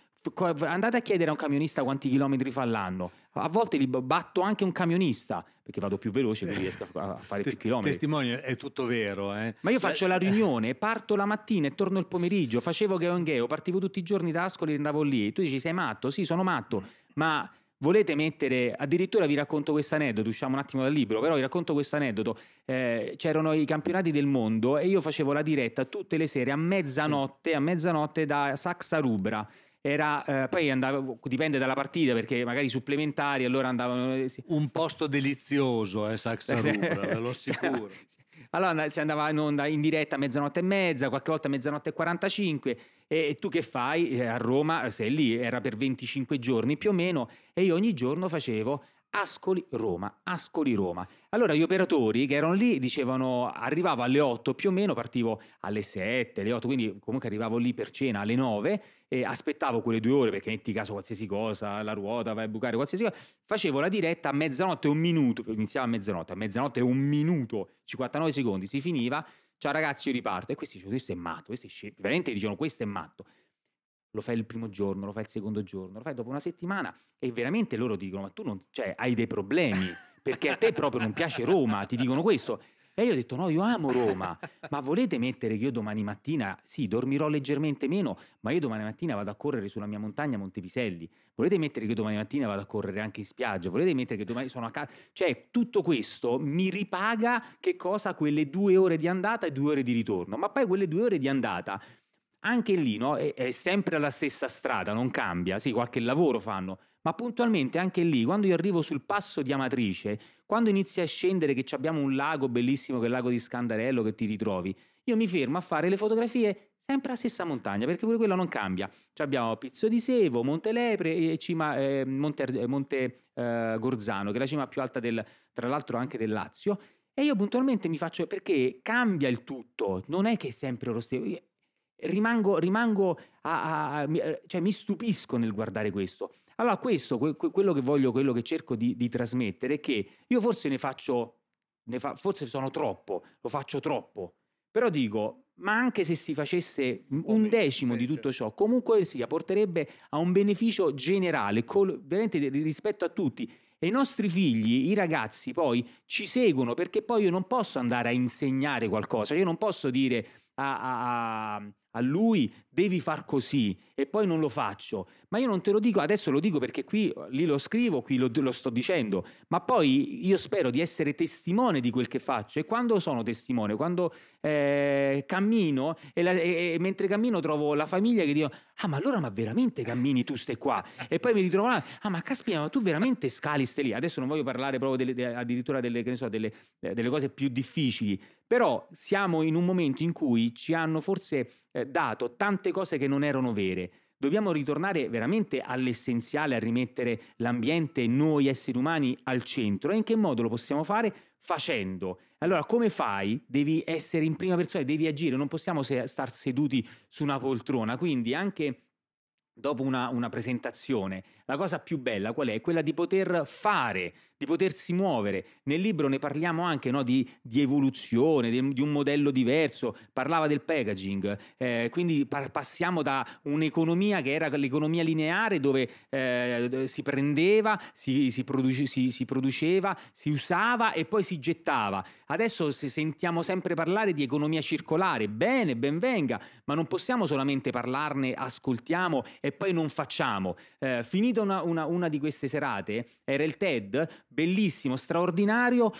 Andate a chiedere a un camionista quanti chilometri fa l'anno. A volte li batto anche un camionista perché vado più veloce, quindi riesco a fare più chilometri. Testimonio, è tutto vero, eh? Ma io faccio la riunione, parto la mattina e torno il pomeriggio. Facevo Geo in Geo, partivo tutti i giorni da Ascoli e andavo lì. Tu dici sei matto? Sì, sono matto, ma volete mettere, addirittura vi racconto questo aneddoto, usciamo un attimo dal libro, però vi racconto questo aneddoto, eh, c'erano i campionati del mondo e io facevo la diretta tutte le sere a mezzanotte, sì. a mezzanotte da Saxa Rubra. Era, eh, poi andavo, dipende dalla partita perché magari supplementari allora andavano sì. un posto delizioso eh, Saxa Rubra, ve lo assicuro. Allora si andava in onda in diretta a mezzanotte e mezza, qualche volta a mezzanotte e quarantacinque, e tu che fai? A Roma sei lì, era per venticinque giorni più o meno, e io ogni giorno facevo Ascoli-Roma, Ascoli-Roma. Allora gli operatori che erano lì dicevano, arrivavo alle otto più o meno, partivo alle sette, alle otto, quindi comunque arrivavo lì per cena alle nove e aspettavo quelle due ore perché metti caso qualsiasi cosa, la ruota, vai a bucare, qualsiasi cosa. Facevo la diretta a mezzanotte e un minuto, iniziava a mezzanotte, a mezzanotte e un minuto, cinquantanove secondi, si finiva, ciao ragazzi io riparto, e questi dicevano questo è matto, questo è scemo, veramente dicevano questo è matto. Lo fai il primo giorno, lo fai il secondo giorno, lo fai dopo una settimana e veramente loro dicono ma tu non, cioè, hai dei problemi perché a te proprio non piace Roma, ti dicono questo. E io ho detto no, io amo Roma, ma volete mettere che io domani mattina, sì, dormirò leggermente meno, ma io domani mattina vado a correre sulla mia montagna Monte Piselli, volete mettere che domani mattina vado a correre anche in spiaggia, volete mettere che domani sono a casa, cioè tutto questo mi ripaga che cosa? Quelle due ore di andata e due ore di ritorno, ma poi quelle due ore di andata... Anche lì no? è, è sempre la stessa strada, non cambia, sì, qualche lavoro fanno, ma puntualmente anche lì, quando io arrivo sul Passo di Amatrice, quando inizia a scendere che abbiamo un lago bellissimo, che è il Lago di Scandarello, che ti ritrovi, io mi fermo a fare le fotografie sempre alla stessa montagna, perché pure quella non cambia. Cioè abbiamo Pizzo di Sevo, Monte Lepre e cima, eh, Monte, eh, Monte eh, Gorzano, che è la cima più alta, del, tra l'altro anche del Lazio, e io puntualmente mi faccio, perché cambia il tutto, non è che è sempre lo stesso... Rimango, rimango a, a, a, cioè mi stupisco nel guardare questo. Allora questo, que, quello che voglio, quello che cerco di, di trasmettere è che io forse ne faccio ne fa, forse sono troppo, lo faccio troppo, però dico, ma anche se si facesse un decimo di tutto ciò, comunque sia, porterebbe a un beneficio generale, col, veramente rispetto a tutti. E i nostri figli, i ragazzi, poi ci seguono, perché poi io non posso andare a insegnare qualcosa, io non posso dire a, a, a lui devi far così e poi non lo faccio, ma io non te lo dico, adesso lo dico perché qui lì lo scrivo, qui lo, lo sto dicendo, ma poi io spero di essere testimone di quel che faccio, e quando sono testimone, quando eh, cammino e, la, e, e mentre cammino trovo la famiglia che dico, ah ma allora ma veramente cammini tu stai qua, e poi mi ritrovo là, ah ma caspita ma tu veramente scali stai lì, adesso non voglio parlare proprio delle, de, addirittura delle, che ne so, delle, delle cose più difficili, però siamo in un momento in cui ci hanno forse eh, dato tante cose che non erano vere. Dobbiamo ritornare veramente all'essenziale, a rimettere l'ambiente, noi esseri umani, al centro. E in che modo lo possiamo fare? Facendo. Allora, come fai? Devi essere in prima persona, devi agire, non possiamo se- star seduti su una poltrona. Quindi anche dopo una, una presentazione, la cosa più bella qual è? Quella di poter fare, di potersi muovere. Nel libro ne parliamo anche, no? di, di evoluzione, di, di un modello diverso, parlava del packaging, eh, quindi par- passiamo da un'economia che era l'economia lineare, dove eh, si prendeva, si, si, produce, si, si produceva, si usava e poi si gettava. Adesso se sentiamo sempre parlare di economia circolare, bene, ben venga, ma non possiamo solamente parlarne, ascoltiamo e poi non facciamo. Eh, finita una, una, una di queste serate, era il TED, bellissimo, straordinario,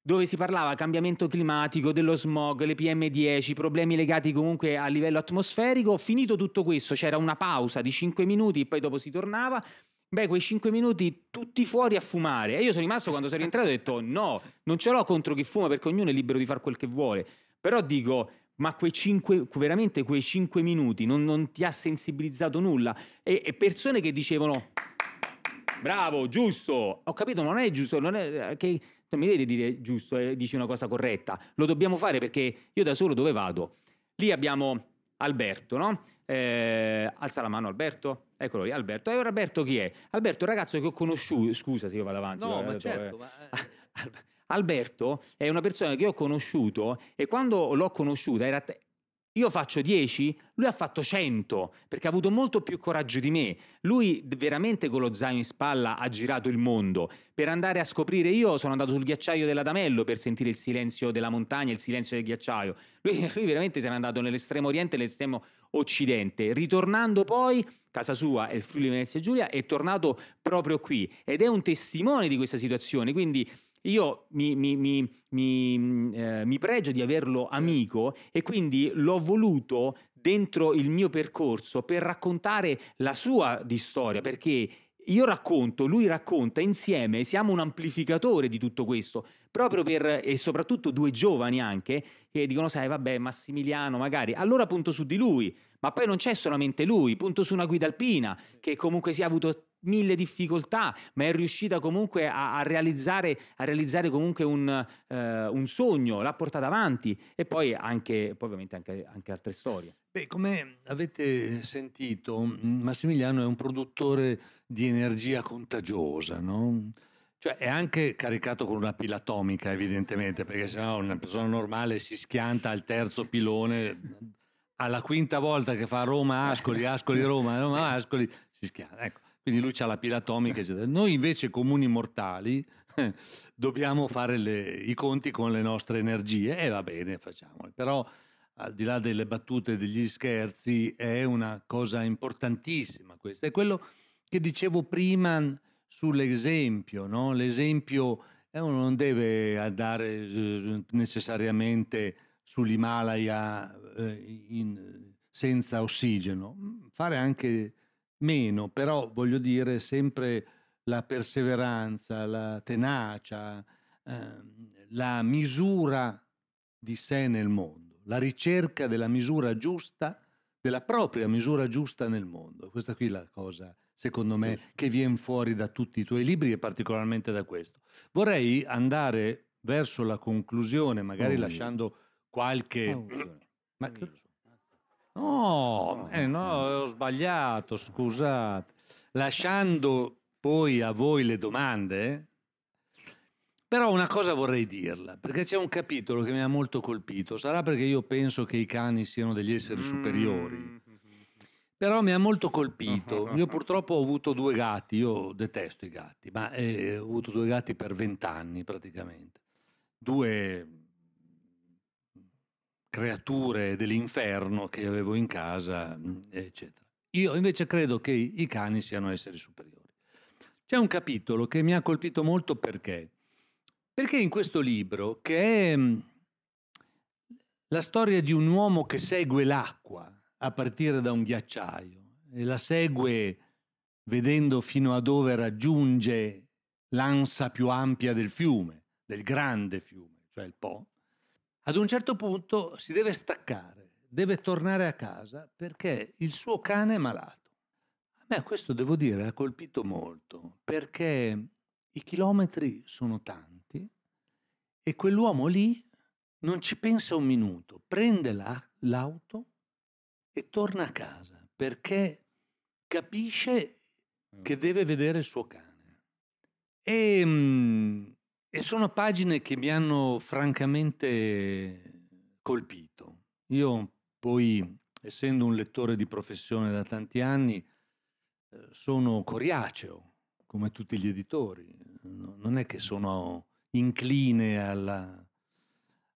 dove si parlava cambiamento climatico, dello smog, le P M dieci, problemi legati comunque a livello atmosferico. Finito tutto questo, c'era una pausa di cinque minuti e poi dopo si tornava. Beh, quei cinque minuti tutti fuori a fumare. E io sono rimasto, quando sono rientrato, ho detto no, non ce l'ho contro chi fuma, perché ognuno è libero di fare quel che vuole. Però dico, ma quei cinque, veramente quei cinque minuti non, non ti ha sensibilizzato nulla? E, e persone che dicevano bravo, giusto, ho capito, non è giusto, non è che non mi devi dire giusto, eh, dici una cosa corretta, lo dobbiamo fare, perché io da solo dove vado? Lì abbiamo Alberto, no? Eh, alza la mano Alberto, eccolo lì, Alberto. E ora Alberto chi è? Alberto è un ragazzo che ho conosciuto, scusa se io vado avanti. No, ma certo, ma... Alberto è una persona che ho conosciuto, e quando l'ho conosciuta era te- io faccio dieci, lui ha fatto cento, perché ha avuto molto più coraggio di me. Lui veramente con lo zaino in spalla ha girato il mondo per andare a scoprire. Io sono andato sul ghiacciaio dell'Adamello per sentire il silenzio della montagna, il silenzio del ghiacciaio. Lui, lui veramente se n'è andato nell'estremo oriente e nell'estremo occidente, ritornando poi casa sua è il Friuli Venezia Giulia, è tornato proprio qui ed è un testimone di questa situazione. Quindi io mi, mi, mi, mi, eh, mi pregio di averlo amico, e quindi l'ho voluto dentro il mio percorso per raccontare la sua di storia, perché io racconto, lui racconta, insieme siamo un amplificatore di tutto questo, proprio per, e soprattutto due giovani anche, che dicono sai vabbè Massimiliano magari, allora punto su di lui, ma poi non c'è solamente lui, punto su una guida alpina che comunque si è avuto mille difficoltà, ma è riuscita comunque a, a realizzare, a realizzare comunque un, eh, un sogno, l'ha portato avanti. E poi anche, poi ovviamente anche, anche altre storie. Beh, come avete sentito, Massimiliano è un produttore di energia contagiosa, no? Cioè è anche caricato con una pila atomica, evidentemente, perché sennò una persona normale si schianta al terzo pilone, alla quinta volta che fa Roma Ascoli, Ascoli Roma, Roma Ascoli, si schianta, ecco. Quindi lui c'ha la pila atomica, eccetera. Noi invece comuni mortali eh, dobbiamo fare le, i conti con le nostre energie, e eh, va bene, facciamole. Però al di là delle battute e degli scherzi è una cosa importantissima questa. È quello che dicevo prima sull'esempio, no? L'esempio eh, uno non deve andare eh, necessariamente sull'Himalaya eh, in, senza ossigeno, fare anche... meno, però voglio dire sempre la perseveranza, la tenacia, ehm, la misura di sé nel mondo, la ricerca della misura giusta, della propria misura giusta nel mondo. Questa qui è la cosa, secondo me, sì, che viene fuori da tutti i tuoi libri e particolarmente da questo. Vorrei andare verso la conclusione, magari oh, lasciando qualche... Oh, ma... No, eh no, ho sbagliato, scusate. Lasciando poi a voi le domande, Però una cosa vorrei dirla, perché c'è un capitolo che mi ha molto colpito. Sarà perché io penso che i cani siano degli esseri superiori. Però mi ha molto colpito. Io purtroppo ho avuto due gatti, io detesto i gatti, ma eh, ho avuto due gatti per vent'anni praticamente. Due creature dell'inferno che avevo in casa, eccetera. Io invece credo che i cani siano esseri superiori. C'è un capitolo che mi ha colpito molto perché? Perché in questo libro, che è la storia di un uomo che segue l'acqua, a partire da un ghiacciaio, e la segue vedendo fino a dove raggiunge l'ansa più ampia del fiume, del grande fiume, cioè il Po. Ad un certo punto si deve staccare, deve tornare a casa perché il suo cane è malato. A me questo, devo dire, ha colpito molto, perché i chilometri sono tanti e quell'uomo lì non ci pensa un minuto, prende la, l'auto e torna a casa perché capisce che deve vedere il suo cane. E, e sono pagine che mi hanno francamente colpito. Io poi, essendo un lettore di professione da tanti anni, sono coriaceo, come tutti gli editori. Non è che sono incline alla,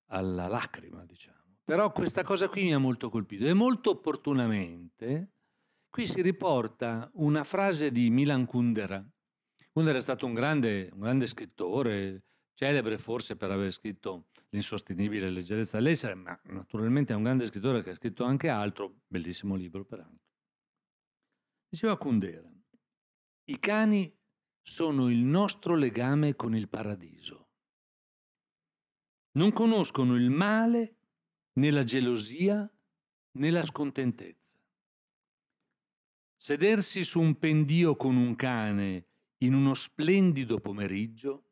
alla lacrima, diciamo. Però questa cosa qui mi ha molto colpito e molto opportunamente qui si riporta una frase di Milan Kundera. Kundera è stato un grande, un grande scrittore, celebre forse per aver scritto L'insostenibile leggerezza dell'essere, ma naturalmente è un grande scrittore che ha scritto anche altro, bellissimo libro peraltro. Diceva Kundera, i cani sono il nostro legame con il paradiso. Non conoscono il male, né la gelosia, né la scontentezza. Sedersi su un pendio con un cane in uno splendido pomeriggio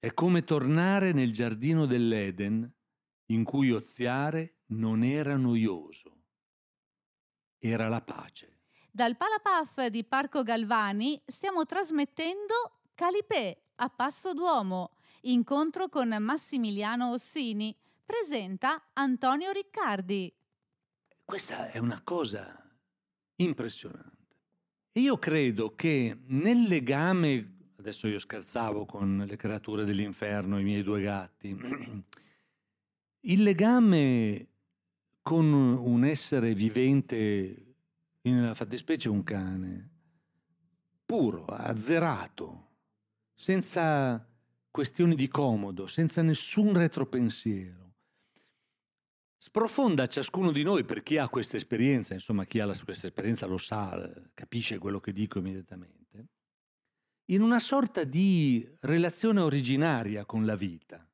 è come tornare nel giardino dell'Eden in cui oziare non era noioso, era la pace. Dal PalaPAF di Parco Galvani stiamo trasmettendo Kalipè a Passo d'Uomo, incontro con Massimiliano Ossini. Presenta Antonio Riccardi. Questa è una cosa impressionante. Io credo che nel legame, adesso io scherzavo con le creature dell'inferno, i miei due gatti, il legame con un essere vivente, nella fattispecie un cane, puro, azzerato, senza questioni di comodo, senza nessun retropensiero, sprofonda ciascuno di noi, per chi ha questa esperienza, insomma chi ha la, questa esperienza lo sa, capisce quello che dico immediatamente, in una sorta di relazione originaria con la vita.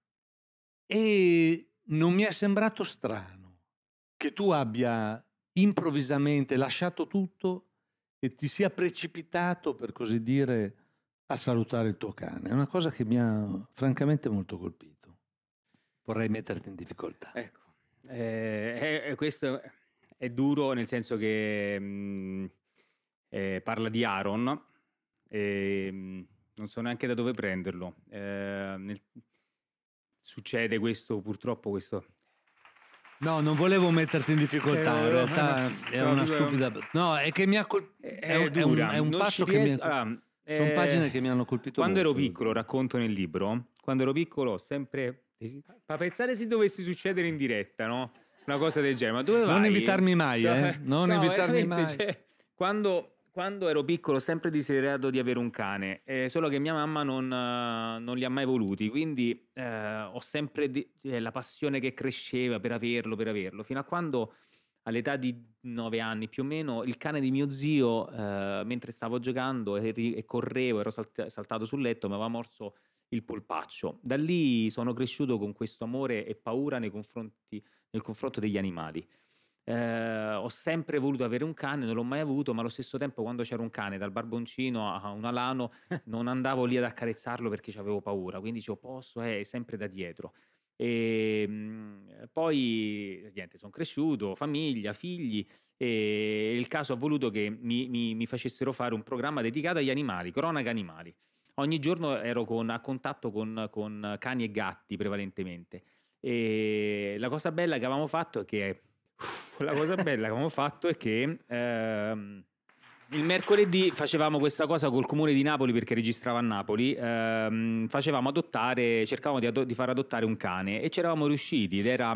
E non mi è sembrato strano che tu abbia improvvisamente lasciato tutto e ti sia precipitato, per così dire, a salutare il tuo cane. È una cosa che mi ha francamente molto colpito. Vorrei metterti in difficoltà. Ecco. Eh, eh, questo è duro, nel senso che mh, eh, parla di Aaron e mh, non so neanche da dove prenderlo. Eh, nel... Succede questo, purtroppo questo. No, non volevo metterti in difficoltà, eh, in realtà no, era no, una stupida. No, è che mi ha colpito. È, è, è un, è un passo che ries- mi ha... allora, eh, sono pagine che mi hanno colpito. Quando molto. ero piccolo, racconto nel libro, quando ero piccolo sempre. Ma pensate se dovesse succedere in diretta, no? Una cosa del genere. Ma dove non vai? Invitarmi mai, eh? Non no, invitarmi mai. Cioè, quando, quando ero piccolo ho sempre desiderato di avere un cane, eh, solo che mia mamma non, non li ha mai voluti, quindi eh, ho sempre de- cioè, la passione che cresceva per averlo, per averlo, fino a quando all'età di nove anni più o meno il cane di mio zio, eh, mentre stavo giocando e, e correvo, ero salt- saltato sul letto, mi aveva morso il polpaccio. Da lì sono cresciuto con questo amore e paura nei confronti, nel confronto degli animali. Eh, ho sempre voluto avere un cane, non l'ho mai avuto, ma allo stesso tempo quando c'era un cane, dal barboncino a un alano, non andavo lì ad accarezzarlo perché avevo paura, quindi dicevo posso, è eh, sempre da dietro. E mh, poi niente, sono cresciuto, famiglia, figli, e il caso ha voluto che mi, mi, mi facessero fare un programma dedicato agli animali, cronaca animali. ogni giorno ero con, a contatto con, con cani e gatti prevalentemente, e la cosa bella che avevamo fatto è che uff, la cosa bella che avevamo fatto è che ehm, il mercoledì facevamo questa cosa col comune di Napoli, perché registrava a Napoli, ehm, facevamo adottare, cercavamo di, ado- di far adottare un cane, e ci eravamo riusciti, ed era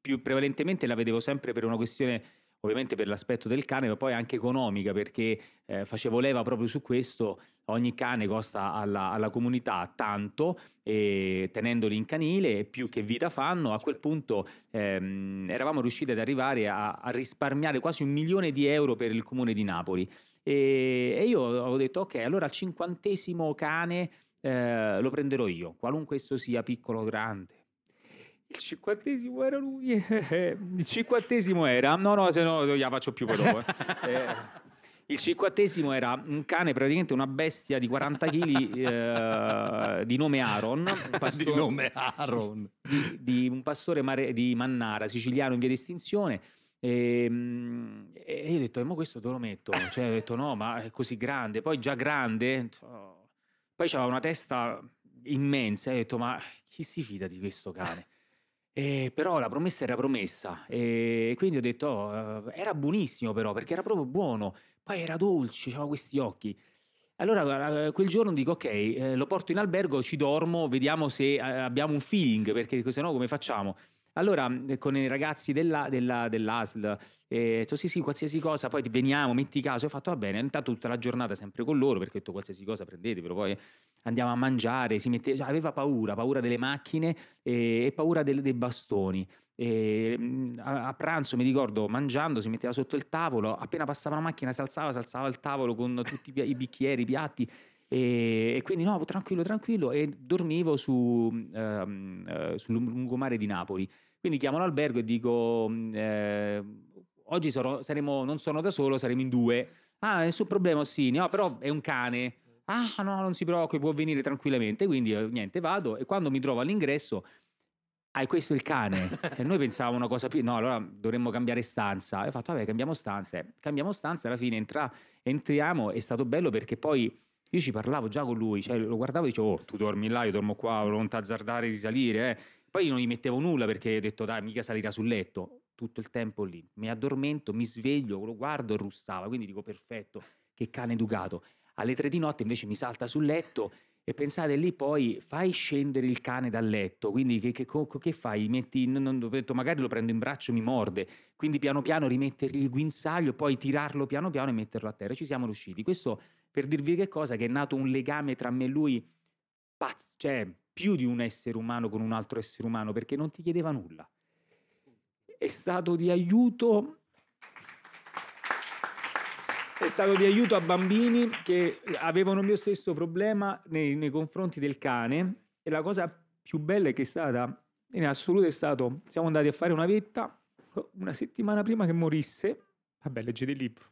più prevalentemente, la vedevo sempre per una questione ovviamente per l'aspetto del cane, ma poi anche economica, perché eh, facevo leva proprio su questo. Ogni cane costa alla, alla comunità tanto, e tenendoli in canile più che vita fanno. A quel punto ehm, eravamo riusciti ad arrivare a, a risparmiare quasi un milione di euro per il comune di Napoli, e, e io ho detto ok, allora al cinquantesimo cane eh, lo prenderò io, qualunque esso sia, piccolo o grande. Il cinquantesimo era lui. Il cinquantesimo era... No, no, se no la faccio più poi dopo. Eh. Il cinquantesimo era un cane, praticamente una bestia di quaranta chili, eh, di nome Aaron. Pastore, di nome Aaron. Di, di un pastore mare, di Mannara, siciliano in via di estinzione. E, e io ho detto, e mo questo dove lo metto? Cioè, ho detto, no, ma è così grande. Poi già grande... Poi c'aveva una testa immensa. E ho detto, ma chi si fida di questo cane? Eh, però la promessa era promessa, e eh, quindi ho detto oh, era buonissimo, però, perché era proprio buono, poi era dolce, aveva questi occhi. Allora quel giorno dico ok, eh, lo porto in albergo, ci dormo, vediamo se eh, abbiamo un feeling, perché se no come facciamo? Allora con i ragazzi della, della, dell'A S L eh, detto, sì sì qualsiasi cosa, poi veniamo, metti caso. Ho fatto va bene, intanto tutta la giornata sempre con loro, perché ho detto qualsiasi cosa prendetevelo, poi andiamo a mangiare. Si mette... aveva paura, paura delle macchine e, e paura del, dei bastoni. E, a, a pranzo mi ricordo, mangiando si metteva sotto il tavolo, appena passava la macchina si alzava, si alzava il tavolo con tutti i, i bicchieri, i piatti. E, e quindi no, tranquillo, tranquillo. E dormivo su, ehm, eh, sul lungomare di Napoli. Quindi chiamo l'albergo e dico eh, oggi sarò, saremo, non sono da solo, saremo in due. Ah, nessun problema, sì, no, però è un cane. Ah no, non si preoccupi, può venire tranquillamente. Quindi eh, niente, vado, e quando mi trovo all'ingresso, ah, è questo il cane. E noi pensavamo una cosa più, no, allora dovremmo cambiare stanza. E ho fatto vabbè, cambiamo stanza, eh. cambiamo stanza, alla fine entra, entriamo. È stato bello perché poi io ci parlavo già con lui, cioè lo guardavo e dicevo oh, tu dormi là, io dormo qua, non t'azzardare di salire, eh. Poi io non gli mettevo nulla, perché ho detto dai, mica salirà sul letto. Tutto il tempo lì, mi addormento, mi sveglio, lo guardo e russava, quindi dico perfetto, che cane educato. Alle tre di notte invece mi salta sul letto, e pensate lì poi fai scendere il cane dal letto, quindi che, che, che fai? Metti, non, non, magari lo prendo in braccio, mi morde, quindi piano piano rimettergli il guinzaglio, poi tirarlo piano piano e metterlo a terra. Ci siamo riusciti. Questo per dirvi che cosa, che è nato un legame tra me e lui pazzo, cioè più di un essere umano con un altro essere umano, perché non ti chiedeva nulla, è stato di aiuto, è stato di aiuto a bambini che avevano il mio stesso problema nei, nei confronti del cane. E la cosa più bella è che è stata, in assoluto è stato, siamo andati a fare una vetta una settimana prima che morisse. Vabbè, leggete il libro.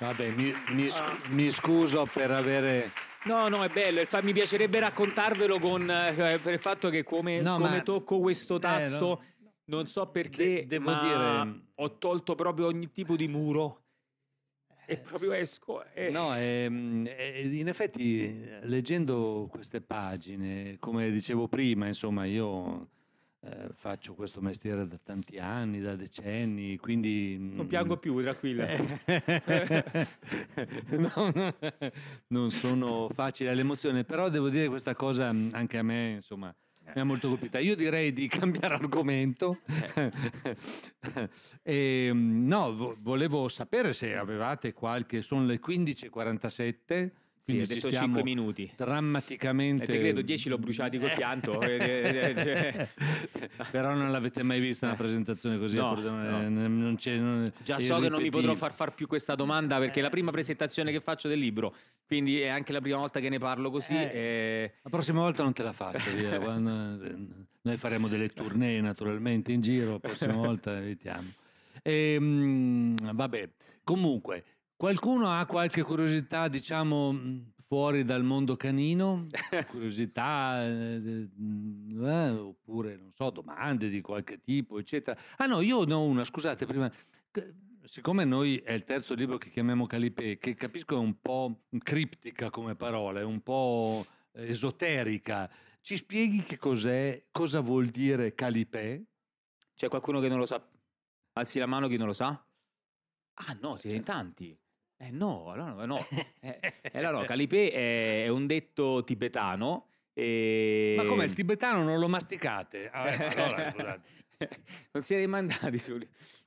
Vabbè, mi, mi, scu- mi scuso per avere... No, no, è bello, fa- mi piacerebbe raccontarvelo con eh, per il fatto che come, no, come ma... tocco questo tasto, eh, no, no. non so perché, De- devo ma dire... ho tolto proprio ogni tipo di muro e proprio esco. E... No, ehm, in effetti, leggendo queste pagine, come dicevo prima, insomma, io... Eh, faccio questo mestiere da tanti anni, da decenni, quindi non piango più, tranquilla. no, no, non sono facile all'emozione, però devo dire questa cosa anche a me, insomma, mi ha molto colpita. Io direi di cambiare argomento. e, no, vo- volevo sapere se avevate qualche... Sono le quindici e quarantasette. Sì, ho detto cinque minuti drammaticamente, e te credo dieci l'ho bruciati col pianto. Però non l'avete mai vista una presentazione così? No, no. Non c'è, non... già so che non mi potrò far far più questa domanda, perché è la prima presentazione che faccio del libro, quindi è anche la prima volta che ne parlo così. eh. E... la prossima volta non te la faccio. Noi faremo delle tournée naturalmente in giro, la prossima volta evitiamo. E, mh, vabbè, comunque, qualcuno ha qualche curiosità, diciamo, fuori dal mondo canino? Curiosità, eh, eh, oppure, non so, domande di qualche tipo, eccetera. Ah no, io ne ho una, scusate, prima... siccome noi è il terzo libro che chiamiamo Kalipè, che capisco è un po' criptica come parola, è un po' esoterica, ci spieghi che cos'è, cosa vuol dire Kalipè? C'è qualcuno che non lo sa? Alzi la mano chi non lo sa? Ah no, siete in tanti. Eh no, allora no. Eh, allora no, Kalipè è, è un detto tibetano. E... Ma come il tibetano non lo masticate? Ah, ecco, allora, scusate. Non siete mandati su...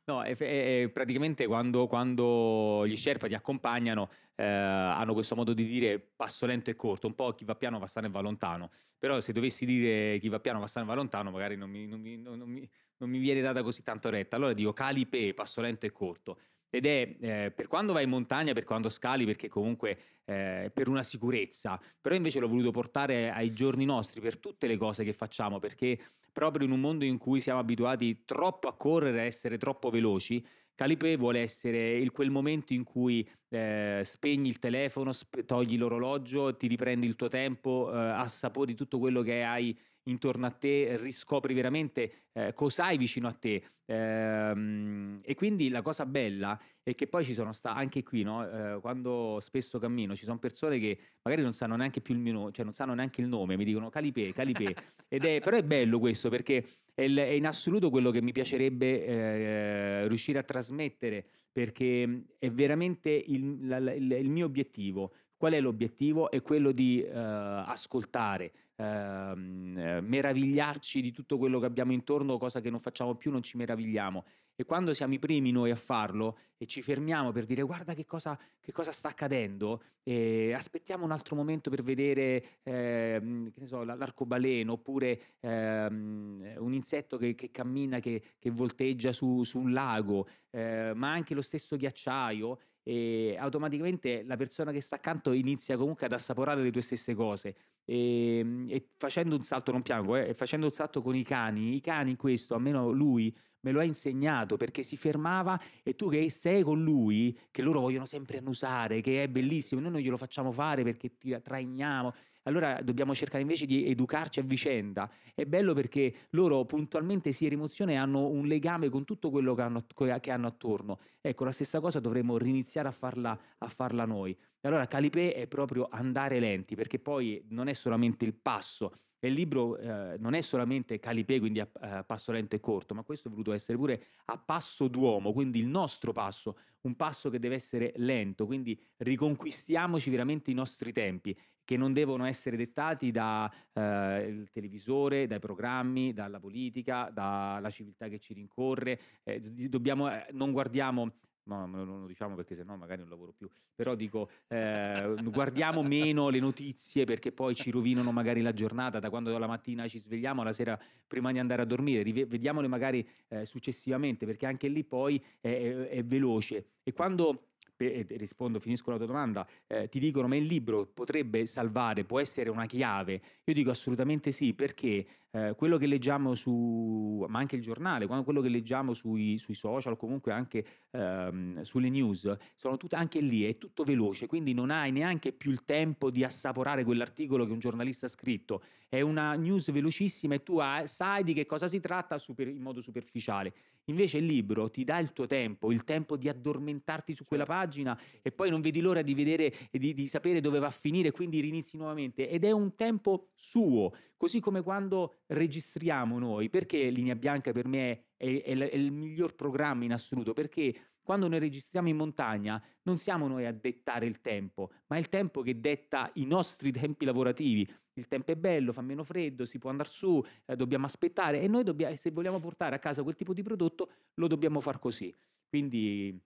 No, è, è, è praticamente quando, quando gli sherpa ti accompagnano, eh, hanno questo modo di dire passo lento e corto, un po' chi va piano va sano e va lontano. Però se dovessi dire chi va piano va sano e va lontano, magari non mi, non mi, non mi, non mi viene data così tanto retta. Allora dico Kalipè, passo lento e corto. Ed è eh, per quando vai in montagna, per quando scali, perché comunque eh, per una sicurezza. Però invece l'ho voluto portare ai giorni nostri, per tutte le cose che facciamo, perché proprio in un mondo in cui siamo abituati troppo a correre, a essere troppo veloci, Kalipè vuole essere il, quel momento in cui eh, spegni il telefono, sp- togli l'orologio, ti riprendi il tuo tempo, eh, assapori tutto quello che hai intorno a te, riscopri veramente eh, cos'hai vicino a te, ehm, e quindi la cosa bella è che poi ci sono sta anche qui, no? Eh, quando spesso cammino ci sono persone che magari non sanno neanche più il mio nome, cioè non sanno neanche il nome, mi dicono Kalipè, Kalipè ed è, però è bello questo, perché è, il, è in assoluto quello che mi piacerebbe eh, riuscire a trasmettere, perché è veramente il, la, la, il, il mio obiettivo. Qual è l'obiettivo? È quello di eh, ascoltare, eh, meravigliarci di tutto quello che abbiamo intorno, cosa che non facciamo più, non ci meravigliamo. E quando siamo i primi noi a farlo e ci fermiamo per dire guarda che cosa, che cosa sta accadendo, e aspettiamo un altro momento per vedere eh, che ne so, l'arcobaleno, oppure eh, un insetto che, che cammina, che, che volteggia su, su un lago, eh, ma anche lo stesso ghiacciaio, e automaticamente la persona che sta accanto inizia comunque ad assaporare le tue stesse cose, e, e facendo un salto, non piango, eh, facendo un salto con i cani, i cani questo, almeno lui me lo ha insegnato, perché si fermava e tu che sei con lui, che loro vogliono sempre annusare, che è bellissimo, noi non glielo facciamo fare perché ti trainiamo. Allora dobbiamo cercare invece di educarci a vicenda. È bello perché loro puntualmente si emozione hanno un legame con tutto quello che hanno, che hanno attorno. Ecco, la stessa cosa dovremmo riniziare a farla, a farla noi. E allora Kalipè è proprio andare lenti, perché poi non è solamente il passo. Il libro eh, non è solamente Kalipè, quindi a eh, passo lento e corto, ma questo è voluto essere pure a passo d'uomo, quindi il nostro passo, un passo che deve essere lento, quindi riconquistiamoci veramente i nostri tempi, che non devono essere dettati dal eh, televisore, dai programmi, dalla politica, dalla civiltà che ci rincorre. Eh, dobbiamo, eh, non guardiamo... No, non lo diciamo perché sennò magari non lavoro più, però dico eh, guardiamo meno le notizie, perché poi ci rovinano magari la giornata, da quando la mattina ci svegliamo alla sera prima di andare a dormire, vediamole magari eh, successivamente, perché anche lì poi è, è, è veloce. E quando eh, rispondo, finisco la tua domanda, eh, ti dicono ma il libro potrebbe salvare, può essere una chiave? Io dico assolutamente sì, perché eh, quello che leggiamo su, ma anche il giornale, quello che leggiamo sui, sui social, comunque anche ehm, sulle news, sono tutte, anche lì è tutto veloce, quindi non hai neanche più il tempo di assaporare quell'articolo che un giornalista ha scritto, è una news velocissima e tu hai, sai di che cosa si tratta super, in modo superficiale. Invece il libro ti dà il tuo tempo, il tempo di addormentarti su quella pagina, e poi non vedi l'ora di vedere e di, di sapere dove va a finire, quindi rinizi nuovamente, ed è un tempo suo. Così come quando registriamo noi, perché Linea Bianca per me è, è, è, è il miglior programma in assoluto, perché quando noi registriamo in montagna non siamo noi a dettare il tempo, ma è il tempo che detta i nostri tempi lavorativi. Il tempo è bello, fa meno freddo, si può andare su, eh, dobbiamo aspettare, e noi dobbiamo, se vogliamo portare a casa quel tipo di prodotto lo dobbiamo far così. Quindi,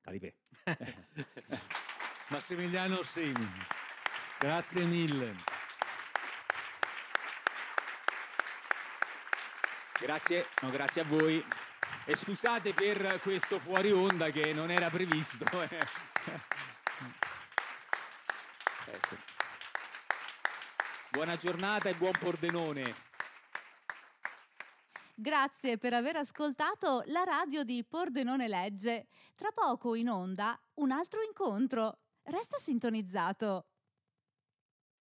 Kalipè. Massimiliano Ossini, grazie mille. Grazie, no, grazie a voi, e scusate per questo fuori onda che non era previsto. Ecco. Buona giornata e buon Pordenone. Grazie per aver ascoltato la radio di Pordenone Legge. Tra poco in onda un altro incontro. Resta sintonizzato.